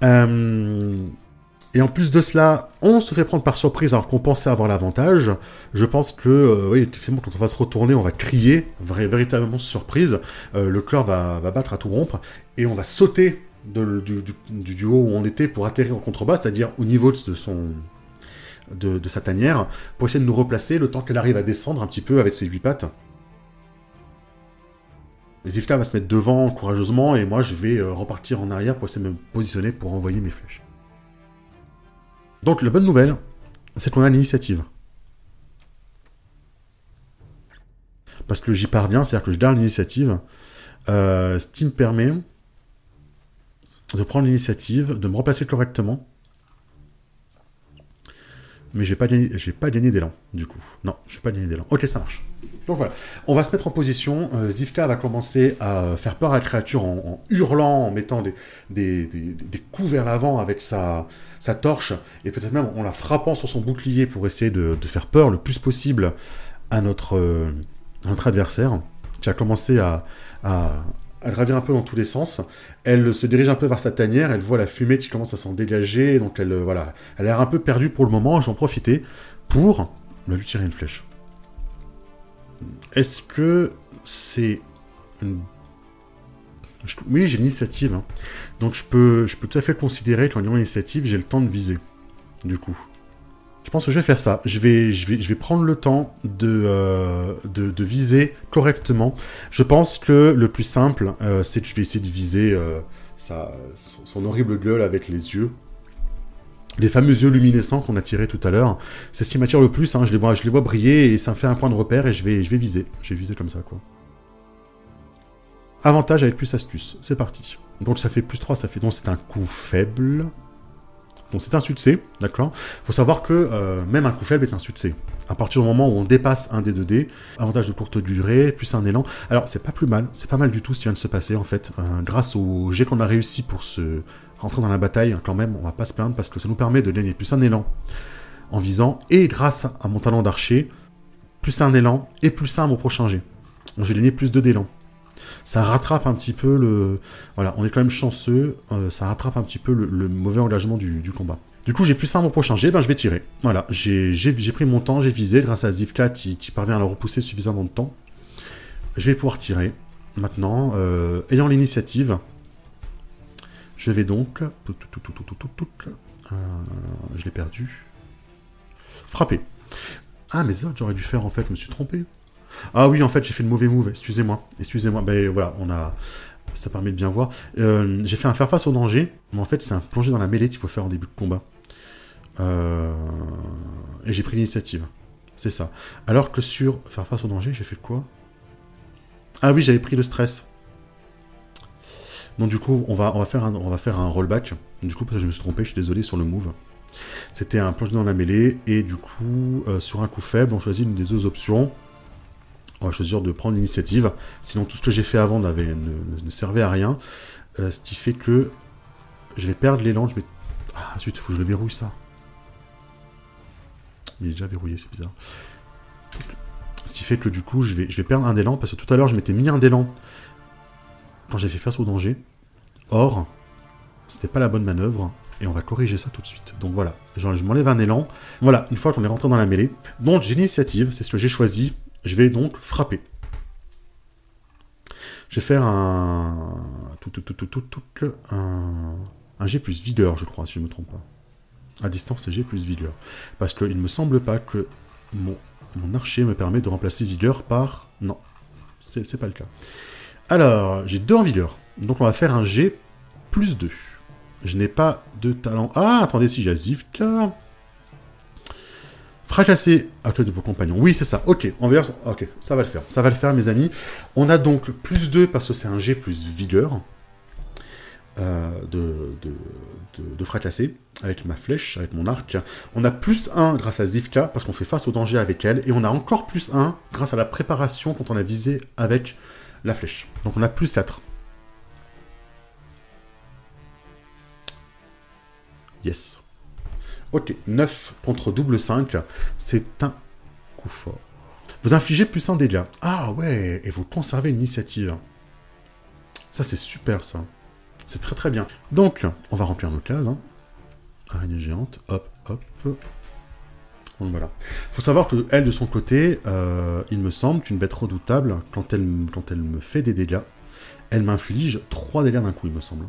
Euh... Et en plus de cela, on se fait prendre par surprise alors qu'on pensait avoir l'avantage. Je pense que, euh, oui, effectivement, quand on va se retourner, on va crier, véritablement surprise. Euh, le cœur va, va battre à tout rompre, et on va sauter... De, du, du, du duo où on était pour atterrir en contrebas, c'est-à-dire au niveau de, son, de, de sa tanière, pour essayer de nous replacer le temps qu'elle arrive à descendre un petit peu avec ses huit pattes. Zivka va se mettre devant courageusement et moi je vais euh, repartir en arrière pour essayer de me positionner pour envoyer mes flèches. Donc la bonne nouvelle, c'est qu'on a l'initiative. Parce que j'y parviens, c'est-à-dire que je garde l'initiative. Euh, ce qui me permet... de prendre l'initiative, de me replacer correctement. Mais j'ai pas gagné, j'ai pas gagné d'élan, du coup. Non, j'ai pas gagné d'élan. Ok, ça marche. Donc voilà, on va se mettre en position. Euh, Zivka va commencer à faire peur à la créature en, en hurlant, en mettant des, des, des, des coups vers l'avant avec sa, sa torche, et peut-être même en la frappant sur son bouclier pour essayer de, de faire peur le plus possible à notre, euh, à notre adversaire, qui a commencé à... à elle ravire un peu dans tous les sens, elle se dirige un peu vers sa tanière, elle voit la fumée qui commence à s'en dégager, donc elle, euh, voilà, elle a l'air un peu perdue pour le moment, j'en profitais pour lui tirer une flèche. Est-ce que c'est une... Je... Oui, j'ai une initiative, hein. Donc je peux, je peux tout à fait considérer qu'en ayant l'initiative, j'ai le temps de viser, du coup. Je pense que je vais faire ça. Je vais, je vais, je vais prendre le temps de, euh, de, de viser correctement. Je pense que le plus simple, euh, c'est que je vais essayer de viser euh, sa, son horrible gueule avec les yeux. Les fameux yeux luminescents qu'on a tirés tout à l'heure. C'est ce qui m'attire le plus, hein. Je les vois, je les vois briller et ça me fait un point de repère et je vais, je vais viser. Je vais viser comme ça, quoi. Avantage avec plus astuce. C'est parti. Donc ça fait plus trois, ça fait... Donc c'est un coup faible... Donc c'est un succès, d'accord. Il faut savoir que euh, même un coup faible est un succès. À partir du moment où on dépasse un des deux dés, avantage de courte durée, plus un élan. Alors c'est pas plus mal, c'est pas mal du tout ce qui vient de se passer en fait. Euh, grâce au jet qu'on a réussi pour se rentrer dans la bataille, quand même, on va pas se plaindre parce que ça nous permet de gagner plus un élan en visant. Et grâce à mon talent d'archer, plus un élan et plus un au prochain jet. Donc je vais gagner plus deux d'élan. Ça rattrape un petit peu le... Voilà, on est quand même chanceux. Euh, ça rattrape un petit peu le, le mauvais engagement du, du combat. Du coup, j'ai plus ça à mon prochain jet, ben je vais tirer. Voilà, j'ai pris mon temps, j'ai visé. Grâce à Zivka, qui parvient à le repousser suffisamment de temps. Je vais pouvoir tirer. Maintenant, euh, ayant l'initiative, je vais donc... Euh, je l'ai perdu. Frapper. Ah, mais ça, j'aurais dû faire, en fait, je me suis trompé. Ah oui, en fait, j'ai fait le mauvais move, excusez-moi, excusez-moi, ben voilà, on a... ça permet de bien voir. Euh, j'ai fait un faire-face au danger, mais en fait, c'est un plongé dans la mêlée qu'il faut faire en début de combat. Euh... Et j'ai pris l'initiative, c'est ça. Alors que sur faire-face au danger, j'ai fait quoi? Ah oui, j'avais pris le stress. Donc du coup, on va, on va faire un, on va faire un rollback, du coup, parce que je me suis trompé, je suis désolé sur le move. C'était un plongé dans la mêlée, et du coup, euh, sur un coup faible, on choisit une des deux options. On va choisir de prendre l'initiative, sinon tout ce que j'ai fait avant ne, ne, ne servait à rien. Euh, ce qui fait que je vais perdre l'élan, je vais... Ah zut, il faut que je le verrouille ça. Il est déjà verrouillé, c'est bizarre. Ce qui fait que du coup, je vais, je vais perdre un élan, parce que tout à l'heure, je m'étais mis un élan quand j'ai fait face au danger. Or, c'était pas la bonne manœuvre. Et on va corriger ça tout de suite. Donc voilà, je m'enlève un élan. Voilà, une fois qu'on est rentré dans la mêlée. Donc j'ai l'initiative, c'est ce que j'ai choisi. Je vais donc frapper. Je vais faire un... Tout, tout, tout, tout, tout, tout, un... un G plus vigueur, je crois, si je ne me trompe pas. À distance, c'est G plus vigueur. Parce qu'il ne me semble pas que mon, mon archer me permet de remplacer vigueur par... Non, c'est pas le cas. Alors, j'ai deux en vigueur. Donc on va faire un G plus deux. Je n'ai pas de talent... Ah, attendez, si j'ai Zivka... Fracasser à côté de vos compagnons. Oui, c'est ça. Ok, on verra. Ok, ça va le faire. Ça va le faire, mes amis. On a donc plus deux parce que c'est un G plus vigueur euh, de, de, de, de fracasser avec ma flèche, avec mon arc. On a plus un grâce à Zivka parce qu'on fait face au danger avec elle. Et on a encore plus un grâce à la préparation quand on a visé avec la flèche. Donc on a plus quatre. Yes. Ok, neuf contre double cinq, c'est un coup fort. Vous infligez plus un dégât. Ah ouais, et vous conservez une initiative. Ça, c'est super, ça. C'est très très bien. Donc, on va remplir nos cases. Hein. Araignée géante, hop, hop. Donc voilà. Faut savoir que elle, de son côté, euh, il me semble qu'une bête redoutable, quand elle, quand elle me fait des dégâts, elle m'inflige trois dégâts d'un coup, il me semble.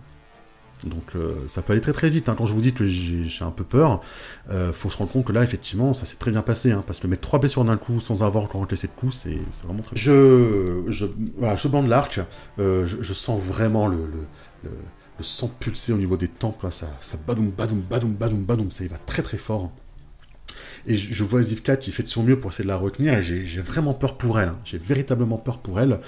Donc euh, ça peut aller très très vite, hein. Quand je vous dis que j'ai un peu peur, euh, faut se rendre compte que là effectivement ça s'est très bien passé, hein, parce que mettre trois blessures d'un coup sans avoir encore encaissé de coups, c'est vraiment très bien. Je, je, voilà, je bande l'arc, euh, je, je sens vraiment le, le, le, le sang pulser au niveau des tempes, là, ça, ça badoum badoum badoum badoum badoum, ça y va très très fort. Et je, je vois Zivka qui fait de son mieux pour essayer de la retenir, et j'ai vraiment peur pour elle, hein. J'ai véritablement peur pour elle.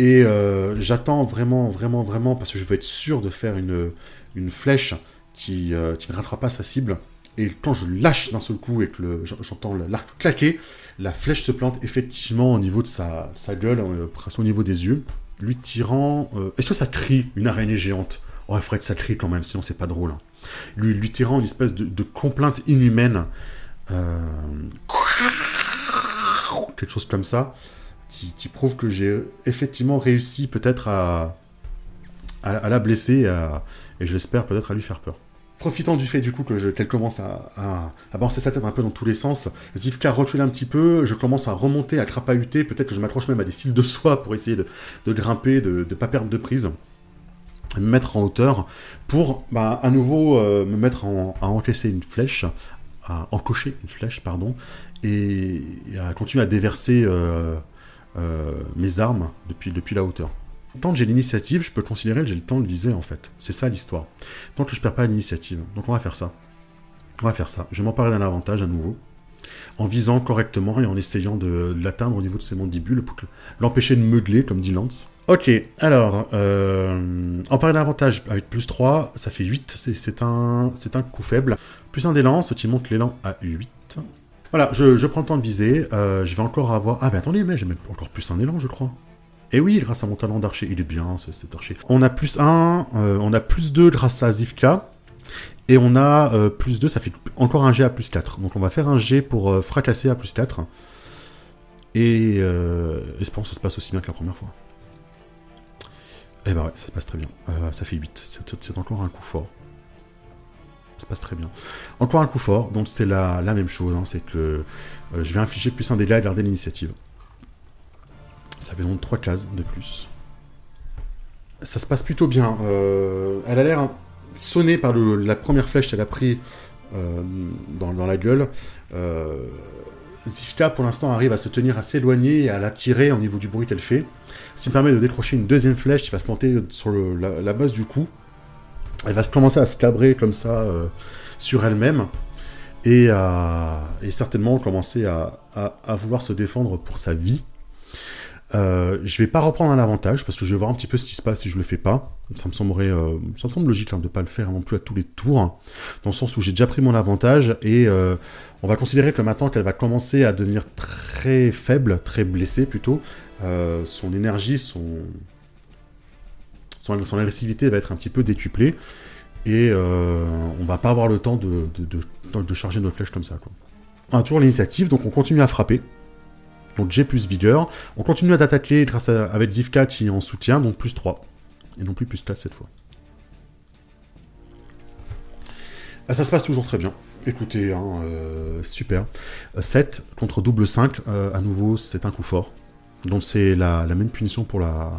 Et euh, j'attends vraiment, vraiment, vraiment, parce que je veux être sûr de faire une, une flèche qui, euh, qui ne rattrape pas sa cible. Et quand je lâche d'un seul coup et que j'entends l'arc claquer, la flèche se plante effectivement au niveau de sa, sa gueule, euh, presque au niveau des yeux, lui tirant... Euh, Est-ce que ça crie, une araignée géante? Oh, il faudrait que ça crie quand même, sinon c'est pas drôle. Hein. Lui, lui tirant une espèce de, de complainte inhumaine. Euh... Quelque chose comme ça. qui, qui prouve que j'ai effectivement réussi peut-être à, à, à la blesser à, et je l'espère peut-être à lui faire peur. Profitant du fait du coup qu'elle qu commence à, à, à balancer sa tête un peu dans tous les sens, Zivka recule un petit peu, je commence à remonter, à crapahuter, peut-être que je m'accroche même à des fils de soie pour essayer de, de grimper, de ne pas perdre de prise, me mettre en hauteur, pour bah, à nouveau euh, me mettre en, à encaisser une flèche, à encocher une flèche, pardon, et, et à continuer à déverser euh, euh, mes armes depuis, depuis la hauteur. Tant que j'ai l'initiative, je peux considérer que j'ai le temps de viser, en fait. C'est ça, l'histoire. Tant que je perds pas l'initiative. Donc on va faire ça. On va faire ça. Je vais m'emparer d'un avantage, à nouveau. En visant correctement et en essayant de, de l'atteindre au niveau de ses mandibules pour l'empêcher de meugler, comme dit Lance. Ok, alors... Euh, emparer d'un avantage avec plus trois, ça fait huit. C'est un, un coup faible. Plus un d'élan, ce qui monte l'élan à huit. Voilà, je, je prends le temps de viser. Euh, je vais encore avoir... Ah, mais attendez, mais j'ai même encore plus un élan, je crois. Et oui, grâce à mon talent d'archer, il est bien, cet archer. On a plus un, euh, on a plus deux grâce à Zivka. Et on a euh, plus deux, ça fait encore un G à plus quatre. Donc on va faire un G pour euh, fracasser à plus quatre. Et euh, espérons que ça se passe aussi bien que la première fois. Et bah ouais, ça se passe très bien. Euh, ça fait huit, c'est encore un coup fort. Ça se passe très bien. Encore un coup fort, donc c'est la, la même chose. Hein, c'est que euh, je vais infliger plus un dégât et garder l'initiative. Ça fait donc trois cases de plus. Ça se passe plutôt bien. Euh, elle a l'air sonnée par le, la première flèche qu'elle a pris euh, dans, dans la gueule. Euh, Zivka, pour l'instant, arrive à se tenir assez éloignée et à la tirer au niveau du bruit qu'elle fait. Ce qui me permet de décrocher une deuxième flèche qui va se planter sur le, la, la base du cou. Elle va se commencer à se cabrer comme ça euh, sur elle-même. Et, et certainement commencer à, à, à vouloir se défendre pour sa vie. Euh, je vais pas reprendre un avantage parce que je vais voir un petit peu ce qui se passe si je le fais pas. Ça me semblerait, euh, ça me semble logique hein, de pas le faire non plus à tous les tours, hein, dans le sens où j'ai déjà pris mon avantage et euh, on va considérer que maintenant qu'elle va commencer à devenir très faible, très blessée plutôt, euh, son énergie, son... son son agressivité va être un petit peu décuplée et euh, on va pas avoir le temps de de, de, de charger notre flèche comme ça quoi. On a toujours l'initiative donc on continue à frapper. Donc j'ai plus vigueur. On continue à attaquer grâce à, avec Zivka qui en soutient, donc plus trois. Et non plus plus quatre cette fois. Ah, ça se passe toujours très bien. Écoutez, hein, euh, super. sept contre double cinq, euh, à nouveau, c'est un coup fort. Donc c'est la, la même punition pour, la,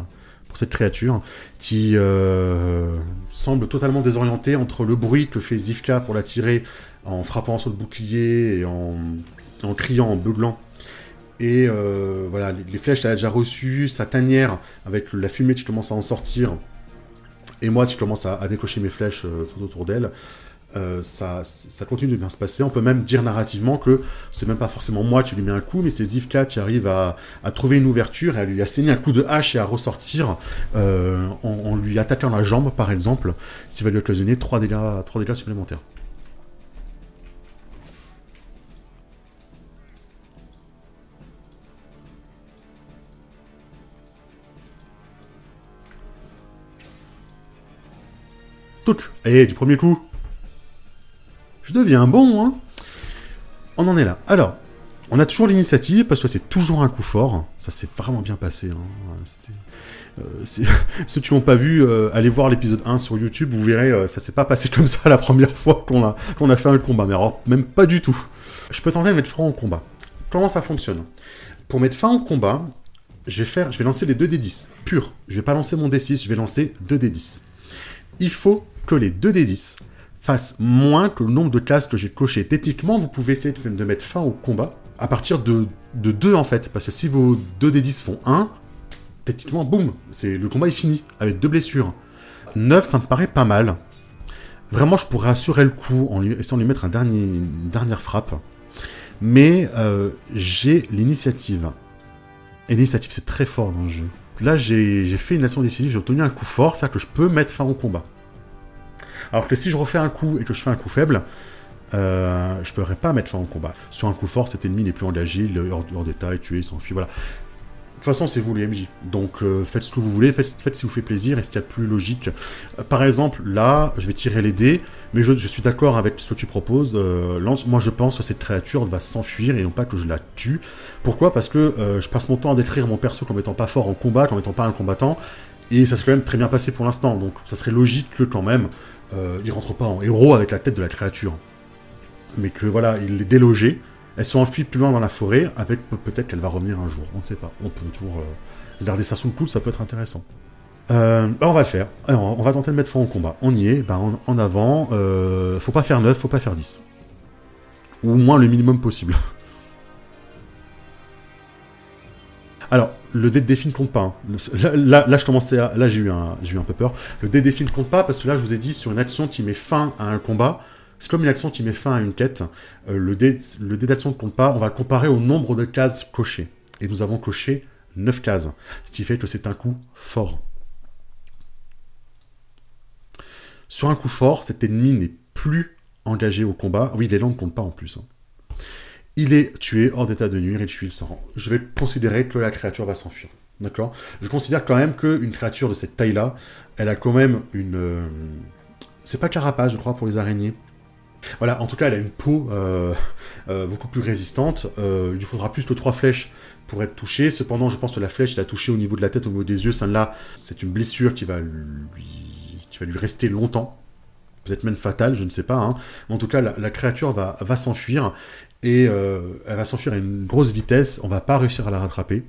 pour cette créature qui euh, semble totalement désorientée entre le bruit que fait Zivka pour la tirer en frappant sur le bouclier et en, en criant, en beuglant. Et euh, voilà, les flèches elle a déjà reçues, sa tanière avec la fumée qui commence à en sortir, et moi qui commence à, à décocher mes flèches euh, tout autour d'elle, euh, ça, ça continue de bien se passer. On peut même dire narrativement que c'est même pas forcément moi qui lui mets un coup, mais c'est Zivka qui arrive à, à trouver une ouverture, et à lui asséner un coup de hache et à ressortir euh, en, en lui attaquant la jambe par exemple, ce qui va lui occasionner trois dégâts, trois dégâts supplémentaires. Et du premier coup, je deviens bon, hein. On en est là. Alors, on a toujours l'initiative, parce que c'est toujours un coup fort. Ça s'est vraiment bien passé. Hein. Euh, Ceux qui n'ont pas vu, euh, allez voir l'épisode un sur YouTube, vous verrez, euh, ça s'est pas passé comme ça la première fois qu'on a, qu'on a fait un combat. Mais alors, même pas du tout. Je peux tenter de mettre fin au combat. Comment ça fonctionne? Pour mettre fin au combat, je vais, faire, je vais lancer les deux D dix, pur. Je vais pas lancer mon D six, je vais lancer deux D dix. Il faut que les deux D dix fassent moins que le nombre de cases que j'ai cochées. Techniquement, vous pouvez essayer de, de mettre fin au combat à partir de, de deux, en fait. Parce que si vos deux D dix font un, techniquement, boum, le combat est fini, avec deux blessures. neuf, ça me paraît pas mal. Vraiment, je pourrais assurer le coup en lui, essayant de lui mettre un dernier, une dernière frappe. Mais euh, j'ai l'initiative. Et l'initiative, c'est très fort dans le jeu. Là, j'ai fait une action décisive, j'ai obtenu un coup fort, c'est-à-dire que je peux mettre fin au combat. Alors que si je refais un coup et que je fais un coup faible, euh, je ne pourrais pas mettre fin au combat. Sur un coup fort, cet ennemi n'est plus engagé, il est hors, hors d'état, il est tué, il s'enfuit, voilà. toute façon, c'est vous les M J. Donc euh, faites ce que vous voulez, faites, faites ce qui vous fait plaisir et ce qu'il y a de plus logique. Euh, par exemple, là, je vais tirer les dés, mais je, je suis d'accord avec ce que tu proposes. Euh, Lance, moi je pense que cette créature va s'enfuir et non pas que je la tue. Pourquoi? Parce que euh, je passe mon temps à décrire mon perso comme étant pas fort en combat, comme étant pas un combattant, et ça s'est quand même très bien passé pour l'instant. Donc ça serait logique que quand même, euh, il rentre pas en héros avec la tête de la créature. Mais que voilà, il est délogé. Elles sont enfuies plus loin dans la forêt, avec peut-être qu'elle va revenir un jour, on ne sait pas. On peut toujours euh, garder ça sous le coude, ça peut être intéressant. Euh, bah on va le faire. Alors, on va tenter de mettre fin au combat. On y est, bah en, en avant. Euh, faut pas faire neuf, faut pas faire dix. Ou au moins le minimum possible. Alors, le dé de défi ne compte pas. Hein. Là, là, là, je commençais à... Là, j'ai eu, eu un peu peur. Le dé de défi ne compte pas, parce que là, je vous ai dit, sur une action qui met fin à un combat... C'est comme une action qui met fin à une quête. Euh, le dé, le dé d'action ne compte pas. On va le comparer au nombre de cases cochées. Et nous avons coché neuf cases. Ce qui fait que c'est un coup fort. Sur un coup fort, cet ennemi n'est plus engagé au combat. Oui, les langues ne comptent pas en plus. Hein. Il est tué hors d'état de nuire et tu le sang. Je vais considérer que la créature va s'enfuir. D'accord? Je considère quand même qu'une créature de cette taille-là, elle a quand même une... Euh... C'est pas carapace, je crois, pour les araignées. Voilà, en tout cas, elle a une peau euh, euh, beaucoup plus résistante. Euh, il lui faudra plus que trois flèches pour être touchée. Cependant, je pense que la flèche, il a touché au niveau de la tête, au niveau des yeux. Celle-là, c'est une blessure qui va lui, qui va lui rester longtemps. Peut-être même fatale, je ne sais pas. Hein. En tout cas, la, la créature va, va s'enfuir. Et euh, elle va s'enfuir à une grosse vitesse. On ne va pas réussir à la rattraper.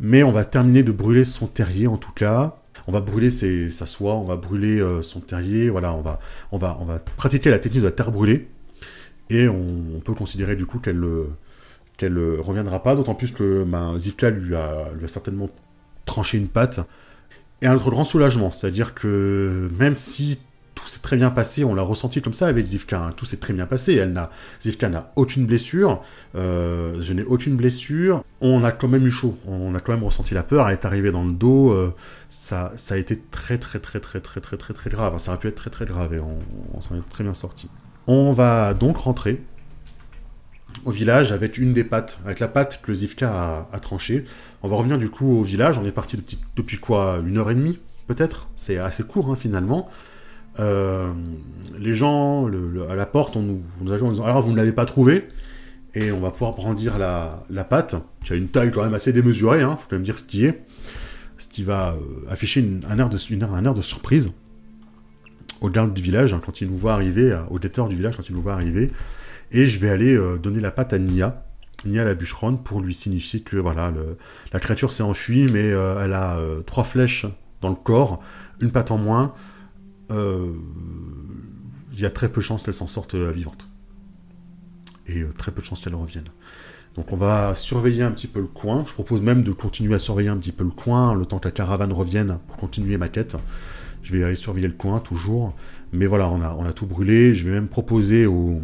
Mais on va terminer de brûler son terrier, en tout cas. On va brûler ses, sa soie, on va brûler euh, son terrier, voilà, on va, on, va, on va pratiquer la technique de la terre brûlée, et on, on peut considérer du coup qu'elle euh, qu'elle euh, reviendra pas, d'autant plus que bah, Zivka lui a, lui a certainement tranché une patte, et un autre grand soulagement, c'est-à-dire que même si tout s'est très bien passé, on l'a ressenti comme ça avec Zivka, hein, tout s'est très bien passé, elle n'a, Zivka n'a aucune blessure, euh, je n'ai aucune blessure, on a quand même eu chaud, on a quand même ressenti la peur, elle est arrivée dans le dos, euh, ça, ça a été très très très très très très très très grave, ça aurait pu être très très grave et on, on s'en est très bien sorti. On va donc rentrer au village avec une des pattes, avec la patte que Zivka a, a tranchée. On va revenir du coup au village, on est parti de, depuis quoi, une heure et demie peut-être, c'est assez court hein, finalement. Euh, les gens le, le, à la porte, on nous, on nous accueille en disant alors vous ne l'avez pas trouvé, et on va pouvoir brandir la, la patte qui a une taille quand même assez démesurée, hein, faut quand même dire ce qui est, ce qui va euh, afficher une, un, air de, une, un air de surprise aux gardes du village hein, quand ils nous voient arriver, aux déteurs du village quand ils nous voient arriver, et je vais aller euh, donner la patte à Nia, Nia la bûcheronne, pour lui signifier que voilà le, la créature s'est enfuie, mais euh, elle a euh, trois flèches dans le corps, une patte en moins. Il euh, y a très peu de chances qu'elle s'en sorte euh, vivante. Et euh, très peu de chances qu'elle revienne. Donc on va surveiller un petit peu le coin. Je propose même de continuer à surveiller un petit peu le coin, le temps que la caravane revienne, pour continuer ma quête. Je vais aller surveiller le coin, toujours. Mais voilà, on a, on a tout brûlé. Je vais même proposer aux,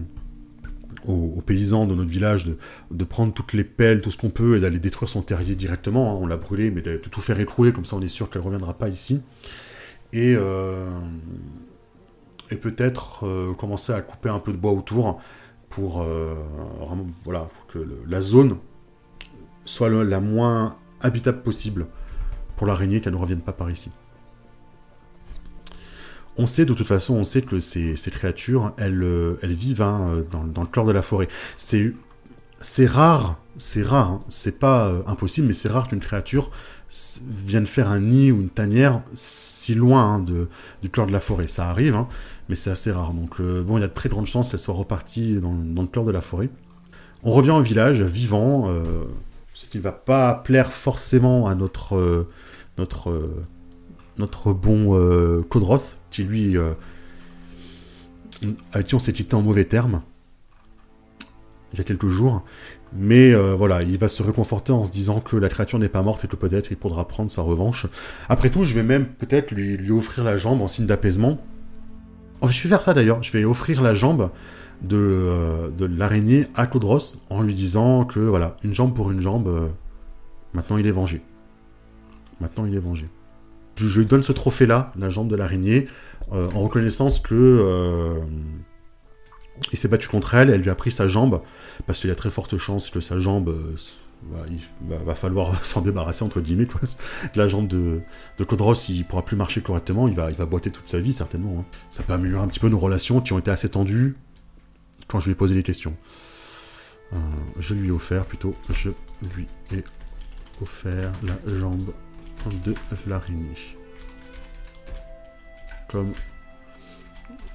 aux, aux paysans de notre village de, de prendre toutes les pelles, tout ce qu'on peut, et d'aller détruire son terrier directement. Hein. On l'a brûlé, mais de, de tout faire écrouler, comme ça on est sûr qu'elle ne reviendra pas ici. Et, euh, et peut-être euh, commencer à couper un peu de bois autour pour, euh, vraiment, voilà, pour que le, la zone soit le, la moins habitable possible pour l'araignée, qu'elle ne revienne pas par ici. On sait de toute façon, on sait que ces, ces créatures, elles, elles vivent hein, dans, dans le cœur de la forêt. C'est rare, c'est rare, hein, c'est pas euh, impossible, mais c'est rare qu'une créature... viennent faire un nid ou une tanière si loin hein, de, du cœur de la forêt. Ça arrive, hein, mais c'est assez rare. Donc euh, bon, il y a de très grandes chances qu'elle soit repartie dans, dans le cœur de la forêt. On revient au village, vivant, euh, ce qui ne va pas plaire forcément à notre euh, notre, euh, notre bon euh, Kodros, qui lui, euh, avec qui on s'est quitté en mauvais termes il y a quelques jours. Mais euh, voilà, il va se réconforter en se disant que la créature n'est pas morte et que peut-être il pourra prendre sa revanche. Après tout, je vais même peut-être lui, lui offrir la jambe en signe d'apaisement. Enfin, je vais faire ça d'ailleurs, je vais offrir la jambe de, euh, de l'araignée à Clodros en lui disant que voilà, une jambe pour une jambe, euh, maintenant il est vengé. Maintenant il est vengé. Je, je lui donne ce trophée-là, la jambe de l'araignée, euh, en reconnaissance que... Euh, il s'est battu contre elle, elle lui a pris sa jambe, parce qu'il y a très forte chance que sa jambe bah, il bah, va falloir s'en débarrasser, entre guillemets, quoi. La jambe de, de Clodros, il pourra plus marcher correctement, il va, il va boiter toute sa vie, certainement. Hein. Ça peut améliorer un petit peu nos relations qui ont été assez tendues quand je lui ai posé les questions. Euh, je lui ai offert, plutôt, je lui ai offert la jambe de l'araignée. Comme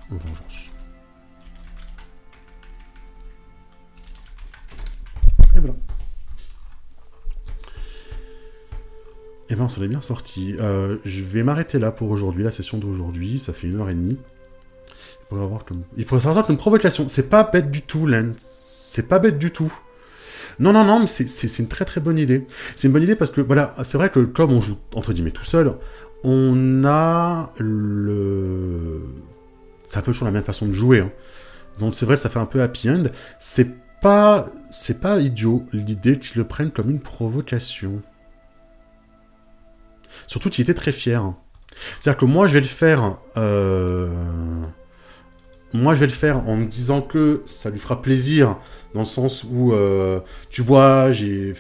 vengeance. Et voilà. Et ben on s'en est bien sorti. Euh, je vais m'arrêter là pour aujourd'hui, la session d'aujourd'hui. Ça fait une heure et demie. Il pourrait avoir comme, il pourrait avoir comme provocation. C'est pas bête du tout, Len. C'est pas bête du tout. Non, non, non, mais c'est une très très bonne idée. C'est une bonne idée parce que, voilà, c'est vrai que comme on joue, entre guillemets, tout seul, on a le... C'est un peu toujours la même façon de jouer. Hein. Donc c'est vrai que ça fait un peu happy end. C'est pas... C'est pas idiot, l'idée qu'ils le prennent comme une provocation. Surtout qu'il était très fier. C'est-à-dire que moi, je vais le faire... Euh... Moi, je vais le faire en me disant que ça lui fera plaisir, dans le sens où, euh, tu vois, j'ai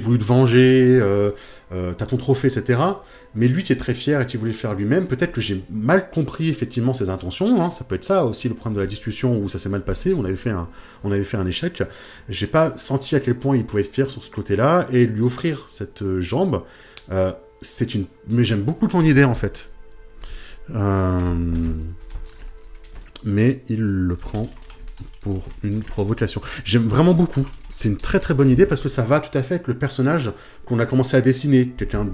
voulu te venger, euh, euh, t'as ton trophée, et cetera. Mais lui qui est très fier et qui voulait le faire lui-même, peut-être que j'ai mal compris effectivement ses intentions, hein. Ça peut être ça aussi, le problème de la discussion où ça s'est mal passé, on avait fait un, on avait fait un échec. J'ai pas senti à quel point il pouvait être fier sur ce côté-là, et lui offrir cette jambe, euh, c'est une... Mais j'aime beaucoup ton idée, en fait. Euh... Mais il le prend pour une provocation. J'aime vraiment beaucoup. C'est une très très bonne idée parce que ça va tout à fait avec le personnage qu'on a commencé à dessiner. Quelqu'un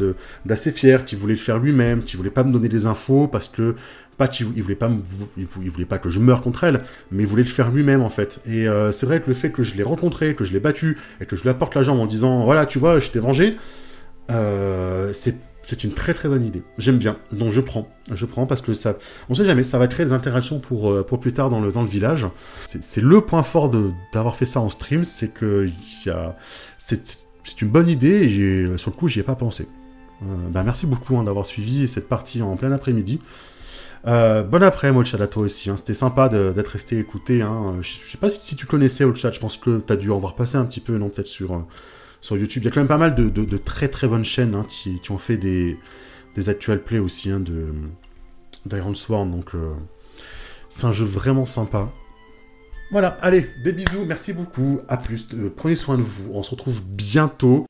d'assez fier, qui voulait le faire lui-même, qui voulait pas me donner des infos parce que... Pas qu'il voulait pas me, il voulait pas que je meure contre elle, mais il voulait le faire lui-même, en fait. Et euh, c'est vrai que le fait que je l'ai rencontré, que je l'ai battu, et que je lui apporte la jambe en disant « Voilà, tu vois, je t'ai vengé euh, », c'est C'est une très très bonne idée. J'aime bien. Donc je prends. Je prends parce que ça... On sait jamais, ça va créer des interactions pour, euh, pour plus tard dans le, dans le village. C'est le point fort d'avoir fait ça en stream, c'est que a... c'est une bonne idée et sur le coup, j'y ai pas pensé. Euh, bah, merci beaucoup hein, d'avoir suivi cette partie en plein après-midi. Euh, bon après, moi, le chat à toi aussi. Hein. C'était sympa d'être resté écouté. Hein. Je, je sais pas si, si tu connaissais le chat. Je pense que tu as dû en voir passer un petit peu, non, peut-être sur... Euh... Sur YouTube, il y a quand même pas mal de, de, de très très bonnes chaînes hein, qui, qui ont fait des, des actual plays aussi hein, de d'Ironsworn, donc euh, c'est un jeu vraiment sympa. Voilà, allez, des bisous, merci beaucoup, à plus, euh, prenez soin de vous, on se retrouve bientôt